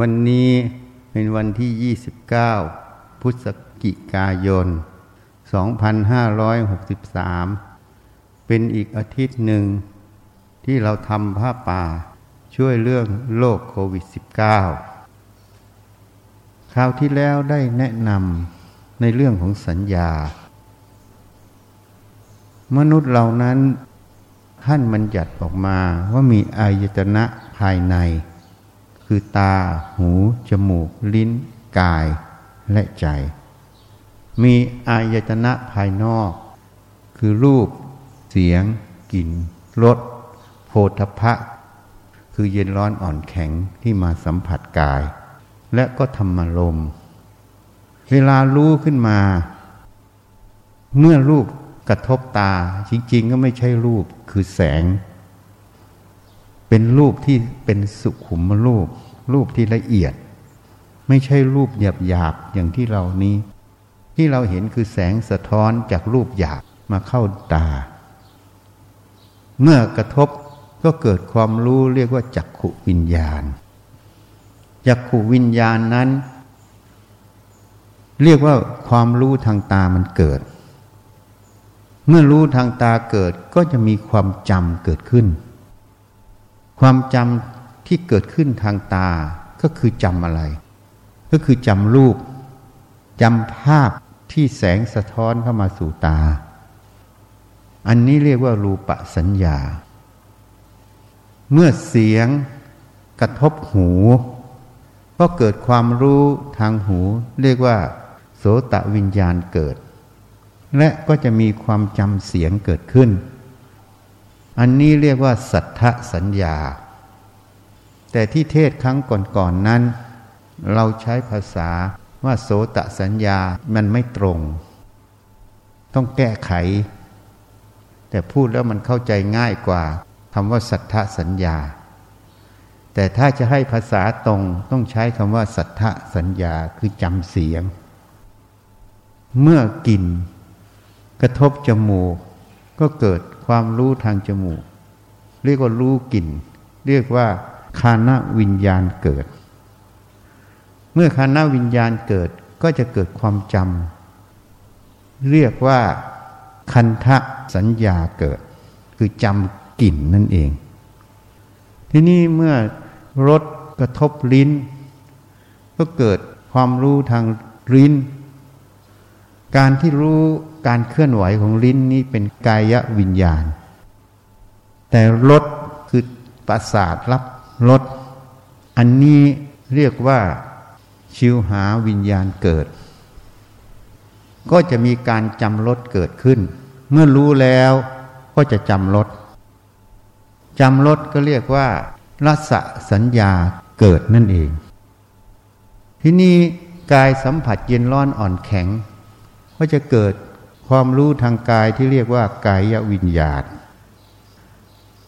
วันนี้เป็นวันที่29พฤศจิกายน2563เป็นอีกอาทิตย์หนึ่งที่เราทำผ้าป่าช่วยเรื่องโรคโควิด-19 คราวที่แล้วได้แนะนำในเรื่องของสัญญามนุษย์เหล่านั้นท่านบัญญัติออกมาว่ามีอายตนะภายในคือตาหูจมูกลิ้นกายและใจมีอายตนะภายนอกคือรูปเสียงกลิ่นรสโผฏฐัพพะคือเย็นร้อนอ่อนแข็งที่มาสัมผัสกายและก็ธรรมารมณ์เวลารู้ขึ้นมาเมื่อรูปกระทบตาจริงๆก็ไม่ใช่รูปคือแสงเป็นรูปที่เป็นสุขุมรูปรูปที่ละเอียดไม่ใช่รูปหยาบๆอย่างที่เรานี้ที่เราเห็นคือแสงสะท้อนจากรูปหยาบมาเข้าตาเมื่อกระทบก็เกิดความรู้เรียกว่าจักขุวิญญาณจักขุวิญญาณนั้นเรียกว่าความรู้ทางตามันเกิดเมื่อรู้ทางตาเกิดก็จะมีความจำเกิดขึ้นความจำที่เกิดขึ้นทางตาก็คือจำอะไรก็คือจำรูปจำภาพที่แสงสะท้อนเข้ามาสู่ตาอันนี้เรียกว่ารูปสัญญาเมื่อเสียงกระทบหูก็เกิดความรู้ทางหูเรียกว่าโสตวิญญาณเกิดและก็จะมีความจำเสียงเกิดขึ้นอันนี้เรียกว่าสัทธสัญญาแต่ที่เทศครั้งก่อนๆ นั้นเราใช้ภาษาว่าโสตสัญญามันไม่ตรงต้องแก้ไขแต่พูดแล้วมันเข้าใจง่ายกว่าคำว่าสัทธสัญญาแต่ถ้าจะให้ภาษาตรงต้องใช้คำว่าสัทธสัญญาคือจำเสียงเมื่อกลิ่นกระทบจมูกก็เกิดความรู้ทางจมูกเรียกว่ารู้กลิ่นเรียกว่าฆานวิญญาณเกิดเมื่อฆานวิญญาณเกิดก็จะเกิดความจำเรียกว่าคันธสัญญาเกิดคือจำกลิ่นนั่นเองทีนี้เมื่อรสกระทบลิ้นก็เกิดความรู้ทางลิ้นการที่รู้การเคลื่อนไหวของลิ้นนี้เป็นกายวิญญาณแต่รสคือประสาทรับรสอันนี้เรียกว่าชิวหาวิญญาณเกิดก็จะมีการจำรสเกิดขึ้นเมื่อรู้แล้วก็จะจำรสก็เรียกว่ารัสสัญญาเกิดนั่นเองทีนี้กายสัมผัสเย็นร้อนอ่อนแข็งก็จะเกิดความรู้ทางกายที่เรียกว่ากายวิญญาณ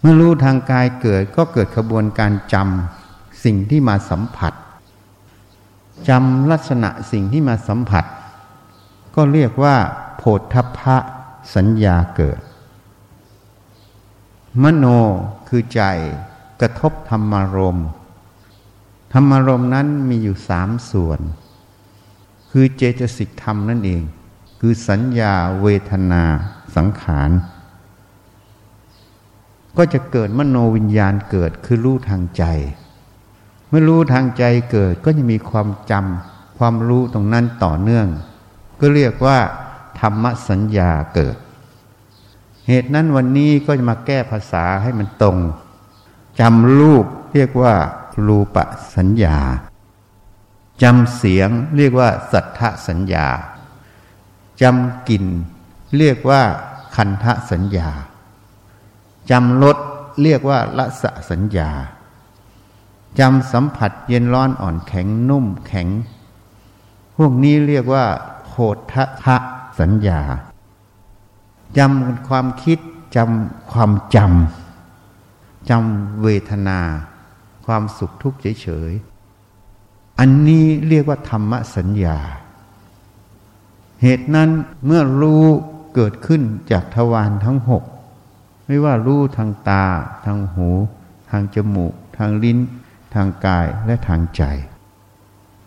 เมื่อรู้ทางกายเกิดก็เกิดขบวนการจำสิ่งที่มาสัมผัสจำลักษณะสิ่งที่มาสัมผัสก็เรียกว่าโผฏฐัพพะสัญญาเกิดมโนคือใจกระทบธรรมารมณ์นั้นมีอยู่3ส่วนคือเจตสิกธรรมนั่นเองคือสัญญาเวทนาสังขารก็จะเกิดมโนวิญญาณเกิดคือรู้ทางใจเมื่อรู้ทางใจเกิดก็จะมีความจำความรู้ตรงนั้นต่อเนื่องก็เรียกว่าธรรมสัญญาเกิดเหตุนั้นวันนี้ก็จะมาแก้ภาษาให้มันตรงจำรูปเรียกว่ารูปสัญญาจำเสียงเรียกว่าสัทธสัญญาจำกลิ่นเรียกว่าคันธสัญญาจำรสเรียกว่ารสสัญญาจำสัมผัสเย็นร้อนอ่อนแข็งนุ่มแข็งพวกนี้เรียกว่าโผฏฐัพพะสัญญาจำความคิดจำความจำเวทนาความสุขทุกข์เฉยๆอันนี้เรียกว่าธรรมสัญญาเหตุนั้นเมื่อรู้เกิดขึ้นจากทวารทั้ง6ไม่ว่ารู้ทางตาทางหูทางจมูกทางลิ้นทางกายและทางใจ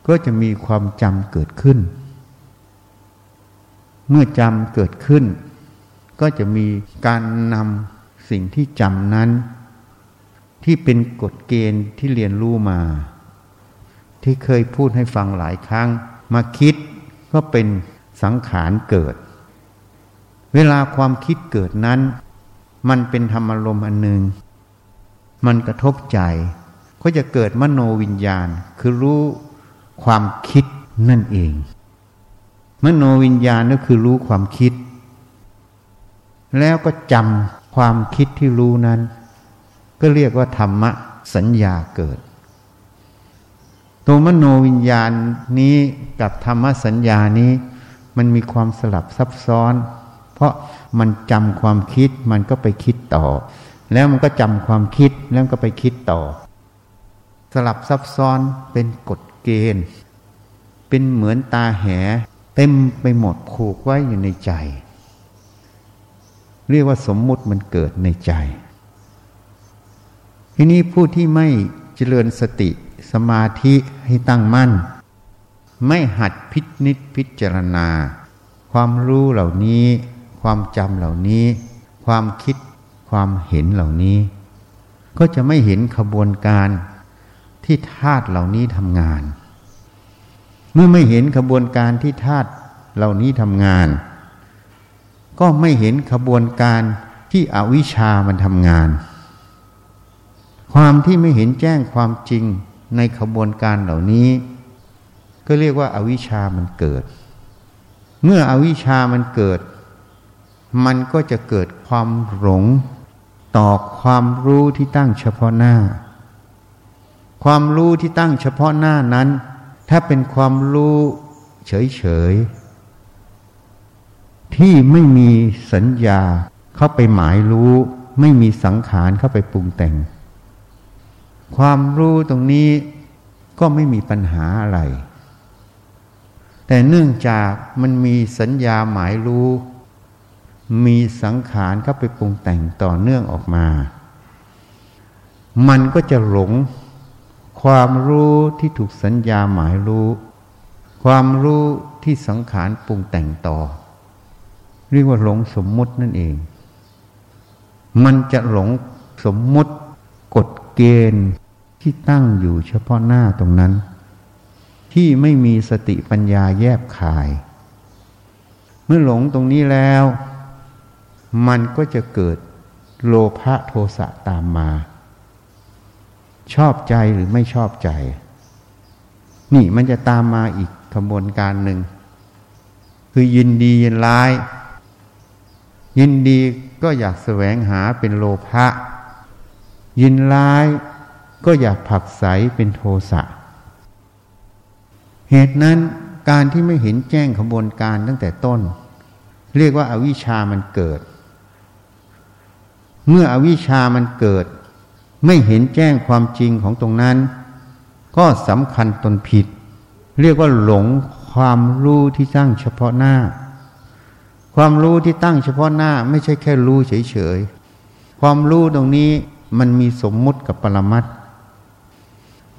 ก็จะมีความจำเกิดขึ้นเมื่อจำเกิดขึ้นก็จะมีการนำสิ่งที่จำนั้นที่เป็นกฎเกณฑ์ที่เรียนรู้มาที่เคยพูดให้ฟังหลายครั้งมาคิดก็เป็นสังขารเกิดเวลาความคิดเกิดนั้นมันเป็นธรรมอารมณ์อันหนึ่งมันกระทบใจก็จะเกิดมโนวิญญาณคือรู้ความคิดนั่นเองมโนวิญญาณก็คือรู้ความคิดแล้วก็จำความคิดที่รู้นั้นก็เรียกว่าธรรมสัญญาเกิดตัวมโนวิญญาณนี้กับธรรมสัญญานี้มันมีความสลับซับซ้อนเพราะมันจำความคิดมันก็ไปคิดต่อแล้วมันก็จำความคิดแล้วก็ไปคิดต่อสลับซับซ้อนเป็นกฎเกณฑ์เป็นเหมือนตาแหเต็มไปหมดผูกไว้อยู่ในใจเรียกว่าสมมุติมันเกิดในใจทีนี้ผู้ที่ไม่เจริญสติสมาธิให้ตั้งมั่นไม่หัดพินิจพิจารณาความรู้เหล่านี้ความจำเหล่านี้ความคิดความเห็นเหล่านี้ก็จะไม่เห็นขบวนการที่ธาตุเหล่านี้ทำงานเมื่อไม่เห็นขบวนการที่ธาตุเหล่านี้ทำงานก็ไม่เห็นขบวนการที่อวิชชามันทำงานความที่ไม่เห็นแจ้งความจริงในขบวนการเหล่านี้ก็เรียกว่าอวิชชามันเกิดเมื่ออวิชชามันเกิดมันก็จะเกิดความหลงต่อความรู้ที่ตั้งเฉพาะหน้าความรู้ที่ตั้งเฉพาะหน้านั้นถ้าเป็นความรู้เฉยๆที่ไม่มีสัญญาเข้าไปหมายรู้ไม่มีสังขารเข้าไปปรุงแต่งความรู้ตรงนี้ก็ไม่มีปัญหาอะไรแต่เนื่องจากมันมีสัญญาหมายรู้มีสังขารเข้าไปปรุงแต่งต่อเนื่องออกมามันก็จะหลงความรู้ที่ถูกสัญญาหมายรู้ความรู้ที่สังขารปรุงแต่งต่อเรียกว่าหลงสมมุตินั่นเองมันจะหลงสมมุติกฎเกณฑ์ที่ตั้งอยู่เฉพาะหน้าตรงนั้นที่ไม่มีสติปัญญาแยบคายเมื่อหลงตรงนี้แล้วมันก็จะเกิดโลภะโทสะตามมาชอบใจหรือไม่ชอบใจนี่มันจะตามมาอีกขบวนการหนึ่งคือยินดียินร้ายยินดีก็อยากแสวงหาเป็นโลภะยินร้ายก็อยากผลักไสเป็นโทสะเหตุนั้นการที่ไม่เห็นแจ้งขบวนการตั้งแต่ต้นเรียกว่าอวิชชามันเกิดเมื่ออวิชชามันเกิดไม่เห็นแจ้งความจริงของตรงนั้นก็สำคัญตนผิดเรียกว่าหลงความรู้ที่ตั้งเฉพาะหน้าความรู้ที่ตั้งเฉพาะหน้าไม่ใช่แค่รู้เฉยๆความรู้ตรงนี้มันมีสมมุติกับปรมัตถ์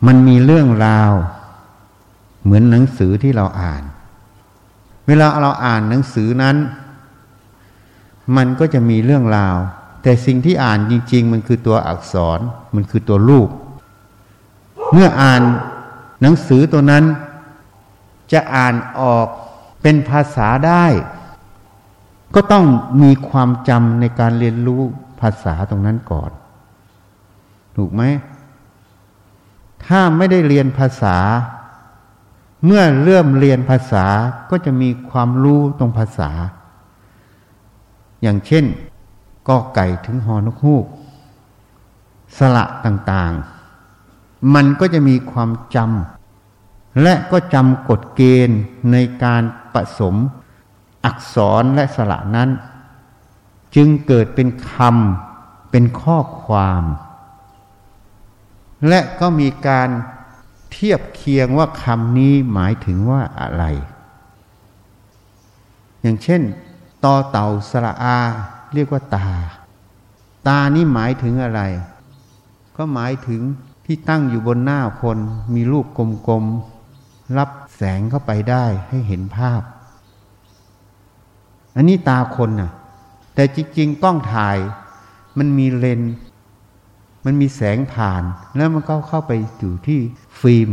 มันมีเรื่องราวเหมือนหนังสือที่เราอ่านเวลาเราอ่านหนังสือนั้นมันก็จะมีเรื่องราวแต่สิ่งที่อ่านจริงๆมันคือตัวอักษรมันคือตัวรูปเมื่ออ่านหนังสือตัวนั้นจะอ่านออกเป็นภาษาได้ก็ต้องมีความจำในการเรียนรู้ภาษาตรงนั้นก่อนถูกไหมถ้าไม่ได้เรียนภาษาเมื่อเริ่มเรียนภาษาก็จะมีความรู้ตรงภาษาอย่างเช่นกอไก่ถึงฮอนกฮูกสระต่างๆมันก็จะมีความจำและก็จำกฎเกณฑ์ในการผสมอักษรและสระนั้นจึงเกิดเป็นคำเป็นข้อความและก็มีการเทียบเคียงว่าคำนี้หมายถึงว่าอะไรอย่างเช่นตอเต่าสระอาเรียกว่าตาตานี่หมายถึงอะไรก็หมายถึงที่ตั้งอยู่บนหน้าคนมีรูปกลมๆ รับแสงเข้าไปได้ให้เห็นภาพอันนี้ตาคนน่ะแต่จริงๆกล้องถ่ายมันมีเลนส์มันมีแสงผ่านแล้วมันก็เข้าไปอยู่ที่ฟิล์ม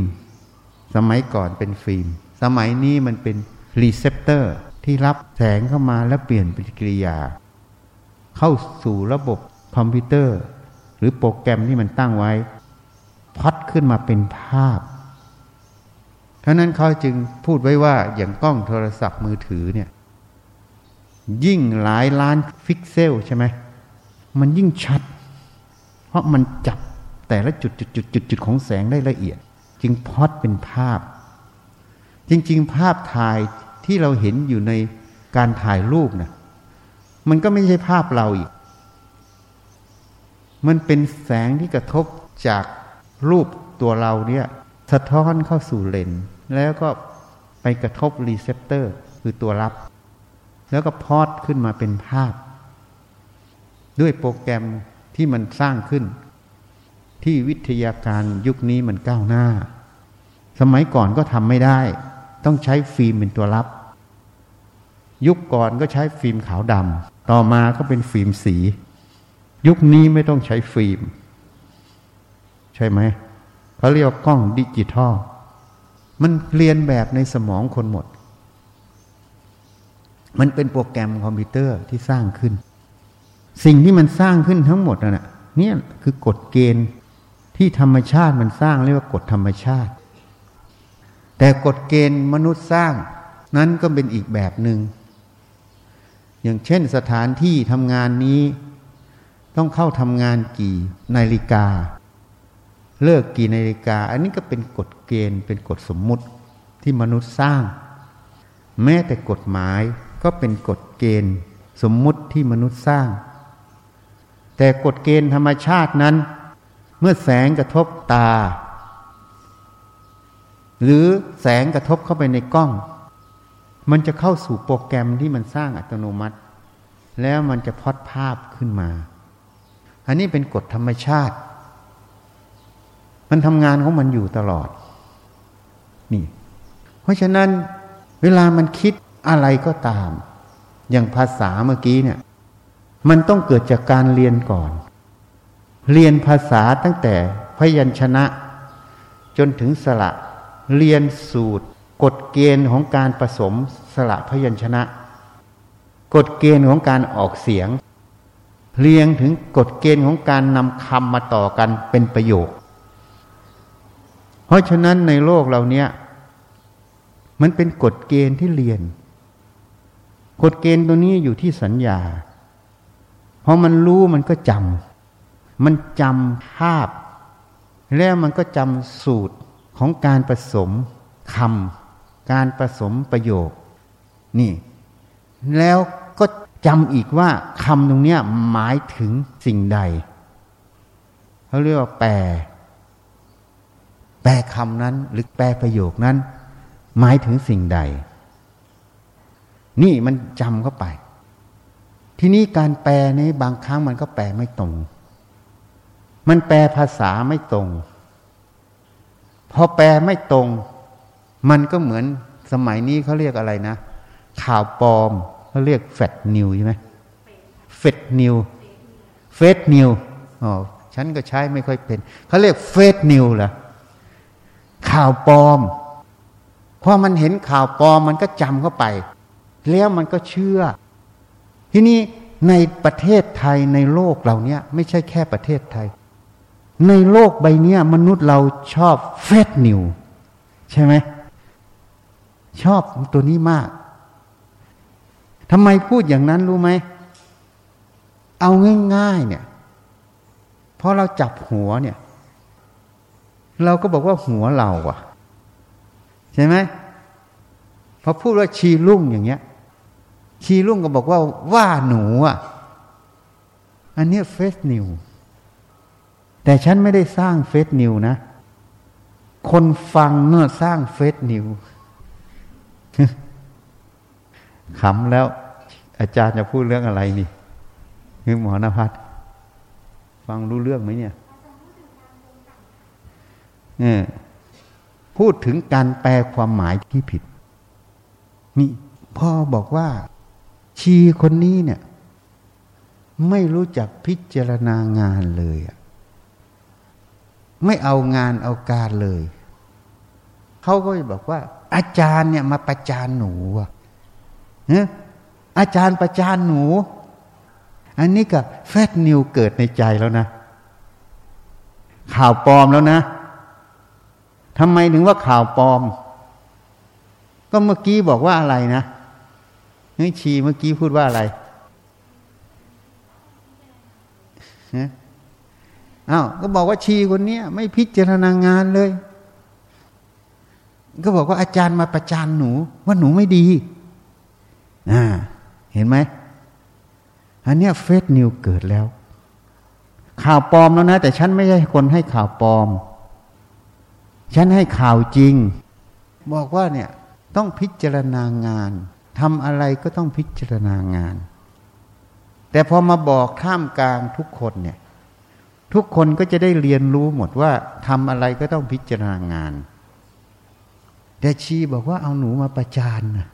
สมัยก่อนเป็นฟิล์มสมัยนี้มันเป็นรีเซปเตอร์ที่รับแสงเข้ามาแล้วเปลี่ยนปฏิกิริยาเข้าสู่ระบบคอมพิวเตอร์หรือโปรแกรมที่มันตั้งไว้พัดขึ้นมาเป็นภาพเพราะนั้นเขาจึงพูดไว้ว่าอย่างกล้องโทรศัพท์มือถือเนี่ยยิ่งหลายล้านพิกเซลใช่ไหมมันยิ่งชัดเพราะมันจับแต่ละจุดๆๆๆของแสงได้ละเอียดจึงพัดเป็นภาพจริงๆภาพถ่ายที่เราเห็นอยู่ในการถ่ายรูปนะมันก็ไม่ใช่ภาพเราอีกมันเป็นแสงที่กระทบจากรูปตัวเราเนี่ยสะท้อนเข้าสู่เลนส์แล้วก็ไปกระทบรีเซปเตอร์คือตัวรับแล้วก็พอดขึ้นมาเป็นภาพด้วยโปรแกรมที่มันสร้างขึ้นที่วิทยาการยุคนี้มันก้าวหน้าสมัยก่อนก็ทำไม่ได้ต้องใช้ฟิล์มเป็นตัวรับยุคก่อนก็ใช้ฟิล์มขาวดำต่อมาก็เป็นฟิล์มสียุคนี้ไม่ต้องใช้ฟิล์มใช่ไหมเขาเรียกว่ากล้องดิจิทัลมันเรียนแบบในสมองคนหมดมันเป็นโปรแกรมคอมพิวเตอร์ที่สร้างขึ้นสิ่งที่มันสร้างขึ้นทั้งหมดน่ะเนี่ยคือกฎเกณฑ์ที่ธรรมชาติมันสร้างเรียกว่ากฎธรรมชาติแต่กฎเกณฑ์มนุษย์สร้างนั้นก็เป็นอีกแบบหนึ่งอย่างเช่นสถานที่ทำงานนี้ต้องเข้าทำงานกี่นาฬิกาเลิกกี่นาฬิกาอันนี้ก็เป็นกฎเกณฑ์เป็นกฎสมมุติที่มนุษย์สร้างแม้แต่กฎหมายก็เป็นกฎเกณฑ์สมมุติที่มนุษย์สร้างแต่กฎเกณฑ์ธรรมชาตินั้นเมื่อแสงกระทบตาหรือแสงกระทบเข้าไปในกล้องมันจะเข้าสู่โปรแกรมที่มันสร้างอัตโนมัติแล้วมันจะพอดภาพขึ้นมาอันนี้เป็นกฎธรรมชาติมันทำงานของมันอยู่ตลอดนี่เพราะฉะนั้นเวลามันคิดอะไรก็ตามอย่างภาษาเมื่อกี้เนี่ยมันต้องเกิดจากการเรียนก่อนเรียนภาษาตั้งแต่พยัญชนะจนถึงสระเรียนสูตรกฎเกณฑ์ของการผสมสระพยัญชนะกฎเกณฑ์ของการออกเสียงเรียงถึงกฎเกณฑ์ของการนำคำมาต่อกันเป็นประโยคเพราะฉะนั้นในโลกเราเนี่ยมันเป็นกฎเกณฑ์ที่เรียนกฎเกณฑ์ตัวนี้อยู่ที่สัญญาพอมันรู้มันก็จำมันจำภาพแล้วมันก็จำสูตรของการผสมคำการผสมประโยคนี่แล้วก็จำอีกว่าคำตรงเนี้ยหมายถึงสิ่งใดเขาเรียกว่าแปลคำนั้นหรือแปลประโยคนั้นหมายถึงสิ่งใดนี่มันจำเข้าไปทีนี้การแปลในบางครั้งมันก็แปลไม่ตรงมันแปลภาษาไม่ตรงพอแปลไม่ตรงมันก็เหมือนสมัยนี้เขาเรียกอะไรนะข่าวปลอมเขาเรียกแฟกนิวใช่ไหมเฟกนิวเฟกนิวอ๋อฉันก็ใช้ไม่ค่อยเป็นเขาเรียกเฟกนิวเหรอข่าวปลอมพอมันเห็นข่าวปลอมมันก็จำเข้าไปแล้วมันก็เชื่อทีนี้ในประเทศไทยในโลกเราเนี่ยไม่ใช่แค่ประเทศไทยในโลกใบเนี้ยมนุษย์เราชอบเฟกนิวใช่ไหมชอบตัวนี้มากทำไมพูดอย่างนั้นรู้ไหมเอาง่ายๆเนี่ยพอเราจับหัวเนี่ยเราก็บอกว่าหัวเราอะใช่ไหมพอพูดว่าชีลุ่งอย่างเงี้ยชีลุ่งก็บอกว่าหนูอะอันนี้เฟกนิวแต่ฉันไม่ได้สร้างเฟกนิวนะคนฟังเนอะสร้างเฟกนิวขำแล้วอาจารย์จะพูดเรื่องอะไรนี่คือหมอนภัทรฟังรู้เรื่องไหมเนี่ย พูดถึงการแปลความหมายที่ผิดนี่พ่อบอกว่าชีคนนี้เนี่ยไม่รู้จักพิจารณางานเลยไม่เอางานเอาการเลยเขาก็บอกว่าอาจารย์เนี่ยมาประจานหนูเนี่ยอาจารย์ประจานหนูอันนี้ก็แฟกนิวเกิดในใจแล้วนะข่าวปลอมแล้วนะทำไมถึงว่าข่าวปลอมก็เมื่อกี้บอกว่าอะไรนะนี่ชีเมื่อกี้พูดว่าอะไรนะอ้าวก็บอกว่าชีคนนี้ไม่พิจารณางานเลยก็บอกว่าอาจารย์มาประจานหนูว่าหนูไม่ดีเห็นไหมอันเนี้ยเฟซนิวเกิดแล้วข่าวปลอมแล้วนะแต่ฉันไม่ใช่คนให้ข่าวปลอมฉันให้ข่าวจริงบอกว่าเนี่ยต้องพิจารณางานทำอะไรก็ต้องพิจารณางานแต่พอมาบอกท่ามกลางทุกคนเนี่ยทุกคนก็จะได้เรียนรู้หมดว่าทำอะไรก็ต้องพิจารณางานแต่ชีบอกว่าเอาหนูมาประจานนะ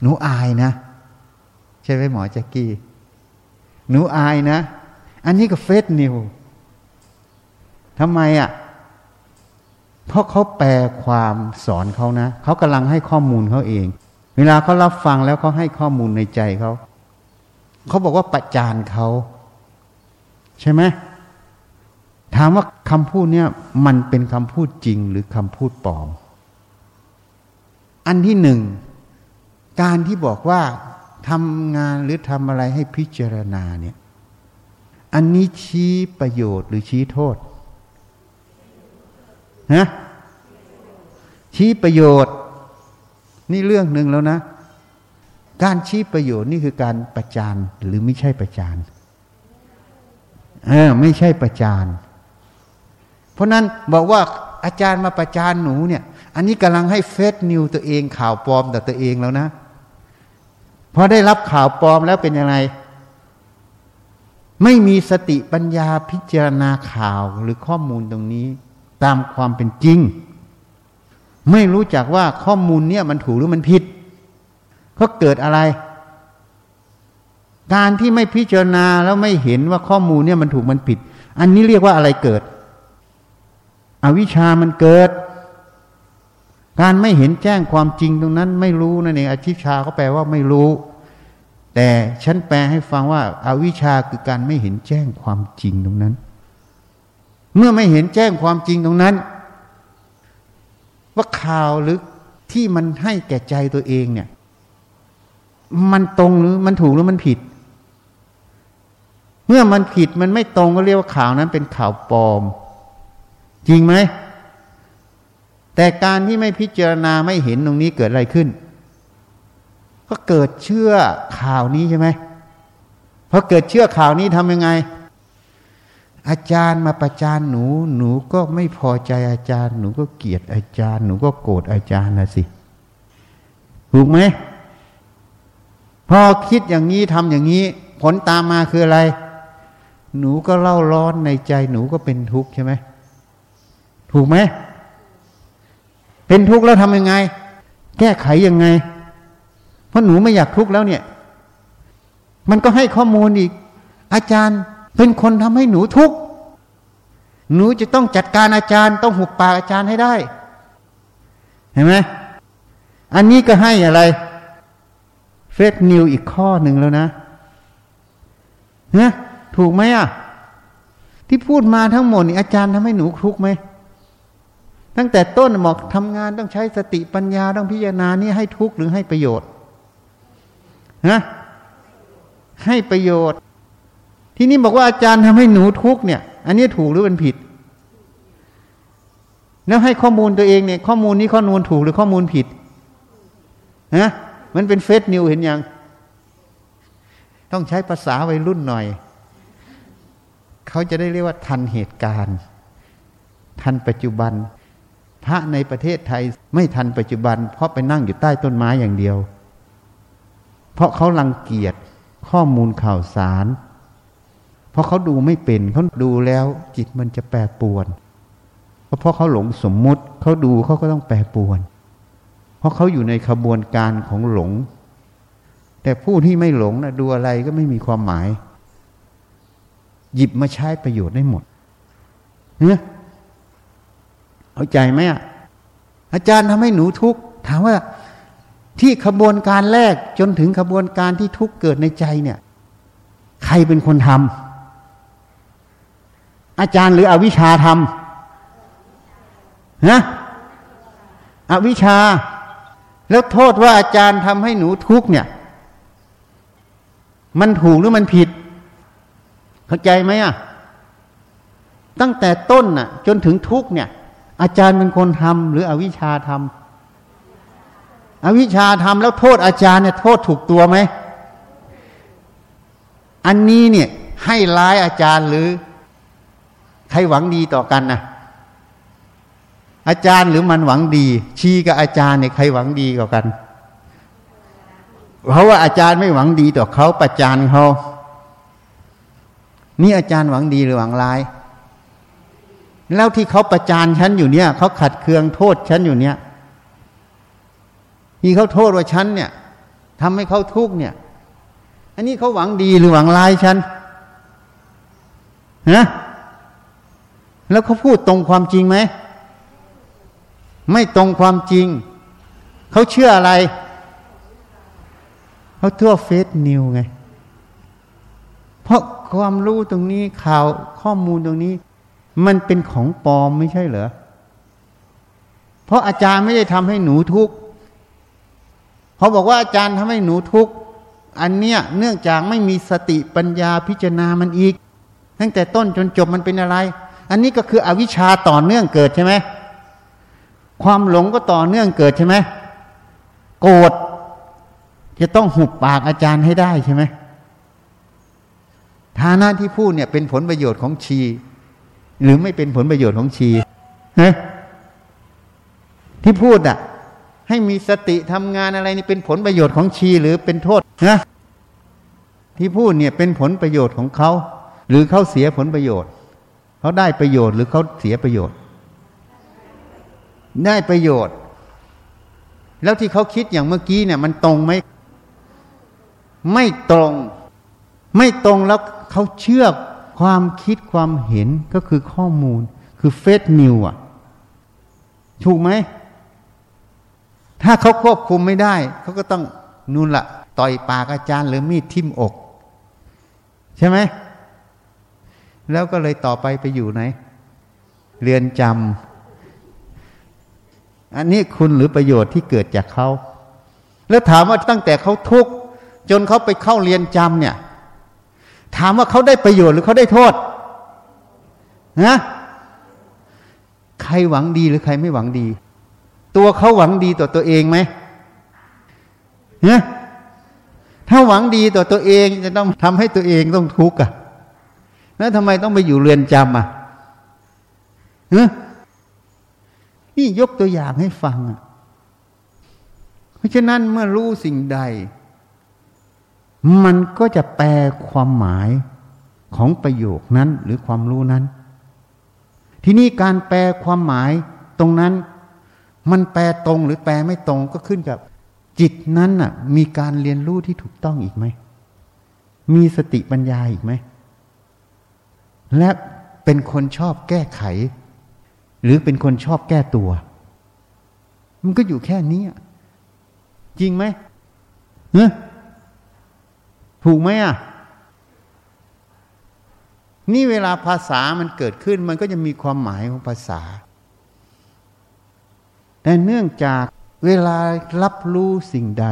หนูอายนะใช่ไหมหมอแจ็กกี้หนูอายนะอันนี้ก็เฟซนิวทำไมอ่ะเพราะเขาแปลความสอนเขานะเขากำลังให้ข้อมูลเขาเองเวลาเขารับฟังแล้วเขาให้ข้อมูลในใจเขาเขาบอกว่าประจานเขาใช่ไหมถามว่าคำพูดเนี่ยมันเป็นคำพูดจริงหรือคำพูดปลอมอันที่หนึ่งการที่บอกว่าทำงานหรือทำอะไรให้พิจารณาเนี่ยอันนี้ชี้ประโยชน์หรือชี้โทษนะชี้ประโยชน์นี่เรื่องหนึ่งแล้วนะการชี้ประโยชน์นี่คือการประจานหรือไม่ใช่ประจานไม่ใช่ประจานเพราะนั้นบอกว่าอาจารย์มาประจานหนูเนี่ยอันนี้กำลังให้เฟซนิวตัวเองข่าวปลอมแต่ตัวเองแล้วนะพอได้รับข่าวปลอมแล้วเป็นยังไงไม่มีสติปัญญาพิจารณาข่าวหรือข้อมูลตรงนี้ตามความเป็นจริงไม่รู้จักว่าข้อมูลเนี่ยมันถูกหรือมันผิดก็เกิดอะไรการที่ไม่พิจารณาแล้วไม่เห็นว่าข้อมูลเนี่ยมันถูกมันผิดอันนี้เรียกว่าอะไรเกิดอวิชชามันเกิดการไม่เห็นแจ้งความจริงตรงนั้นไม่รู้นั่นเองอวิชชาเขาแปลว่าไม่รู้แต่ฉันแปลให้ฟังว่าอวิชชาคือการไม่เห็นแจ้งความจริงตรงนั้นเมื่อไม่เห็นแจ้งความจริงตรงนั้นว่าข่าวหรือที่มันให้แก่ใจตัวเองเนี่ยมันตรงหรือมันถูกหรือมันผิดเมื่อมันผิดมันไม่ตรงก็เรียกว่าข่าวนั้นเป็นข่าวปลอมจริงไหมแต่การที่ไม่พิจารณาไม่เห็นตรงนี้เกิดอะไรขึ้นก็เกิดเชื่อข่าวนี้ใช่ไหมพอเกิดเชื่อข่าวนี้ทำยังไงอาจารย์มาประจานหนูหนูก็ไม่พอใจอาจารย์หนูก็เกลียดอาจารย์หนูก็โกรธอาจารย์นะสิถูกไหมพอคิดอย่างนี้ทำอย่างนี้ผลตามมาคืออะไรหนูก็เล่าร้อนในใจหนูก็เป็นทุกข์ใช่ไหมถูกไหมเป็นทุกข์แล้วทำยังไงแก้ไขยังไงเพราะหนูไม่อยากทุกข์แล้วเนี่ยมันก็ให้ข้อมูลอีกอาจารย์เป็นคนทำให้หนูทุกข์หนูจะต้องจัดการอาจารย์ต้องหุบปากอาจารย์ให้ได้เห็นไหมอันนี้ก็ให้อะไรเฟซนิวอีกข้อหนึ่งแล้วนะเนี่ยถูกไหมอ่ะที่พูดมาทั้งหมดนี่อาจารย์ทำให้หนูทุกข์ไหมตั้งแต่ต้นบอกทำงานต้องใช้สติปัญญาต้องพิจารณานี่ให้ทุกข์หรือให้ประโยชน์นะให้ประโยชน์ที่นี่บอกว่าอาจารย์ทำให้หนูทุกข์เนี่ยอันนี้ถูกหรือเป็นผิดแล้วให้ข้อมูลตัวเองเนี่ยข้อมูลนี้ข้อมูลถูกหรือข้อมูลผิดนะมันเป็นเฟซนิวเห็นยังต้องใช้ภาษาวัยรุ่นหน่อยเขาจะได้เรียกว่าทันเหตุการณ์ทันปัจจุบันพระในประเทศไทยไม่ทันปัจจุบันเพราะไปนั่งอยู่ใต้ต้นไม้อย่างเดียวเพราะเขารังเกียจข้อมูลข่าวสารเพราะเขาดูไม่เป็นเขาดูแล้วจิตมันจะแปรปรวน เพราะเขาหลงสมมุติเขาดูเขาก็ต้องแปรปรวนเพราะเขาอยู่ในขบวนการของหลงแต่ผู้ที่ไม่หลงนะดูอะไรก็ไม่มีความหมายหยิบมาใช้ประโยชน์ได้หมดเนี่ยเข้าใจไหมอาจารย์ทำให้หนูทุกข์ถามว่าที่ขบวนการแรกจนถึงขบวนการที่ทุกข์เกิดในใจเนี่ยใครเป็นคนทำอาจารย์หรืออวิชชาทำนะอวิชชาแล้วโทษว่าอาจารย์ทำให้หนูทุกข์เนี่ยมันถูกหรือมันผิดเข้าใจไหมตั้งแต่ต้นน่ะจนถึงทุกข์เนี่ยอาจารย์เป็นคนทำหรืออวิชชาทำอวิชชาทำแล้วโทษอาจารย์เนี่ยโทษถูกตัวไหมอันนี้เนี่ยให้ร้ายอาจารย์หรือใครหวังดีต่อกันนะอาจารย์หรือมันหวังดีชี้กับอาจารย์เนี่ยใครหวังดีกว่ากันเพราะว่าอาจารย์ไม่หวังดีต่อเขาประจานเขานี่อาจารย์หวังดีหรือหวังร้ายแล้วที่เขาประจานฉันอยู่เนี่ยเขาขัดเคืองโทษฉันอยู่เนี่ยที่เขาโทษว่าฉันเนี่ยทำให้เขาทุกข์เนี่ยอันนี้เขาหวังดีหรือหวังร้ายฉันนะแล้วเขาพูดตรงความจริงไหมไม่ตรงความจริงเขาเชื่ออะไรเขาทั่วเฟซนิวไงเพราะความรู้ตรงนี้ข่าวข้อมูลตรงนี้มันเป็นของปลอมไม่ใช่เหรอเพราะอาจารย์ไม่ได้ทำให้หนูทุกข์เขาบอกว่าอาจารย์ทำให้หนูทุกข์อันเนี้ยเนื่องจากไม่มีสติปัญญาพิจารณามันอีกตั้งแต่ต้นจนจบมันเป็นอะไรอันนี้ก็คืออวิชชาต่อเนื่องเกิดใช่ไหมความหลงก็ต่อเนื่องเกิดใช่ไหมโกรธจะต้องหุบปากอาจารย์ให้ได้ใช่ไหมฐานะที่พูดเนี่ยเป็นผลประโยชน์ของชีหรือไม่เป็นผลประโยชน์ของชีที่พูดอ่ะให้มีสติทำงานอะไรนี่เป็นผลประโยชน์ของชีหรือเป็นโทษนะที่พูดเนี่ยเป็นผลประโยชน์ของเขาหรือเขาเสียผลประโยชน์เขาได้ประโยชน์หรือเขาเสียประโยชน์ได้ประโยชน์แล้วที่เขาคิดอย่างเมื่อกี้เนี่ยมันตรงไหมไม่ตรงไม่ตรงแล้วเขาเชื่อความคิดความเห็นก็คือข้อมูลคือเฟซนิวอ่ะถูกไหมถ้าเขาควบคุมไม่ได้เขาก็ต้องนู่นละต่อยปากอาจารย์หรือมีดทิ่มอกใช่ไหมแล้วก็เลยต่อไปอยู่ไหนเรือนจำอันนี้คุณหรือประโยชน์ที่เกิดจากเขาแล้วถามว่าตั้งแต่เขาทุกข์จนเขาไปเข้าเรือนจำเนี่ยถามว่าเขาได้ประโยชน์หรือเขาได้โทษนะใครหวังดีหรือใครไม่หวังดีตัวเขาหวังดีต่อตัวเองไหมเนี่ยถ้าหวังดีต่อตัวเองจะต้องทำให้ตัวเองต้องทุกข์อ่ะแล้วทำไมต้องไปอยู่เรือนจำอ่ะเนี่ยนี่ยกตัวอย่างให้ฟังอ่ะเพราะฉะนั้นเมื่อรู้สิ่งใดมันก็จะแปลความหมายของประโยคนั้นหรือความรู้นั้นทีนี้การแปลความหมายตรงนั้นมันแปลตรงหรือแปลไม่ตรงก็ขึ้นกับจิตนั้นน่ะมีการเรียนรู้ที่ถูกต้องอีกไหมมีสติปัญญาอีกไหมและเป็นคนชอบแก้ไขหรือเป็นคนชอบแก้ตัวมันก็อยู่แค่นี้จริงไหมเนี่ยถูกไหมนี่เวลาภาษามันเกิดขึ้นมันก็จะมีความหมายของภาษาแต่เนื่องจากเวลารับรู้สิ่งใด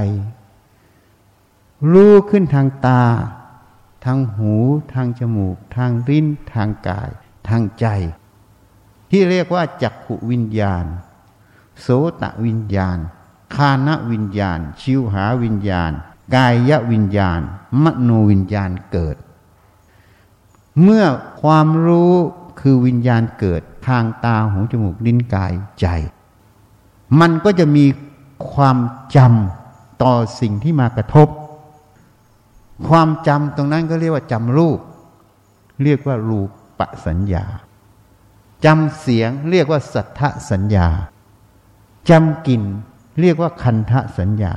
รู้ขึ้นทางตาทางหูทางจมูกทางลิ้นทางกายทางใจที่เรียกว่าจักขุวิญญาณโสตวิญญาณฆานวิญญาณชิวหาวิญญาณกายวิญญาณมโนวิญญาณเกิดเมื่อความรู้คือวิญญาณเกิดทางตาหูจมูกลิ้นกายใจมันก็จะมีความจำต่อสิ่งที่มากระทบความจำตรงนั้นก็เรียกว่าจำรูปเรียกว่ารูปสัญญา จำเสียงเรียกว่าสัทธสัญญาจำกลิ่นเรียกว่าคันธสัญญา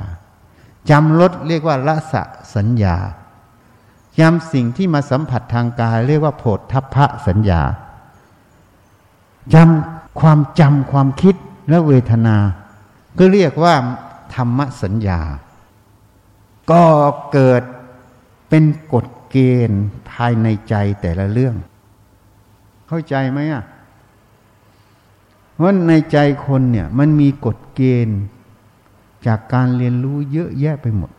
จำรสเรียกว่ารสสัญญาจำสิ่งที่มาสัมผัสทางกายเรียกว่าโผฏฐัพพสัญญาจำความคิดและเวทนาก็เรียกว่าธรรมสัญญาก็เกิดเป็นกฎเกณฑ์ภายในใจแต่ละเรื่องเข้าใจไหมอ่ะว่าในใจคนเนี่ยมันมีกฎเกณฑ์จากการเรียนรู้เยอะแยะไปหมด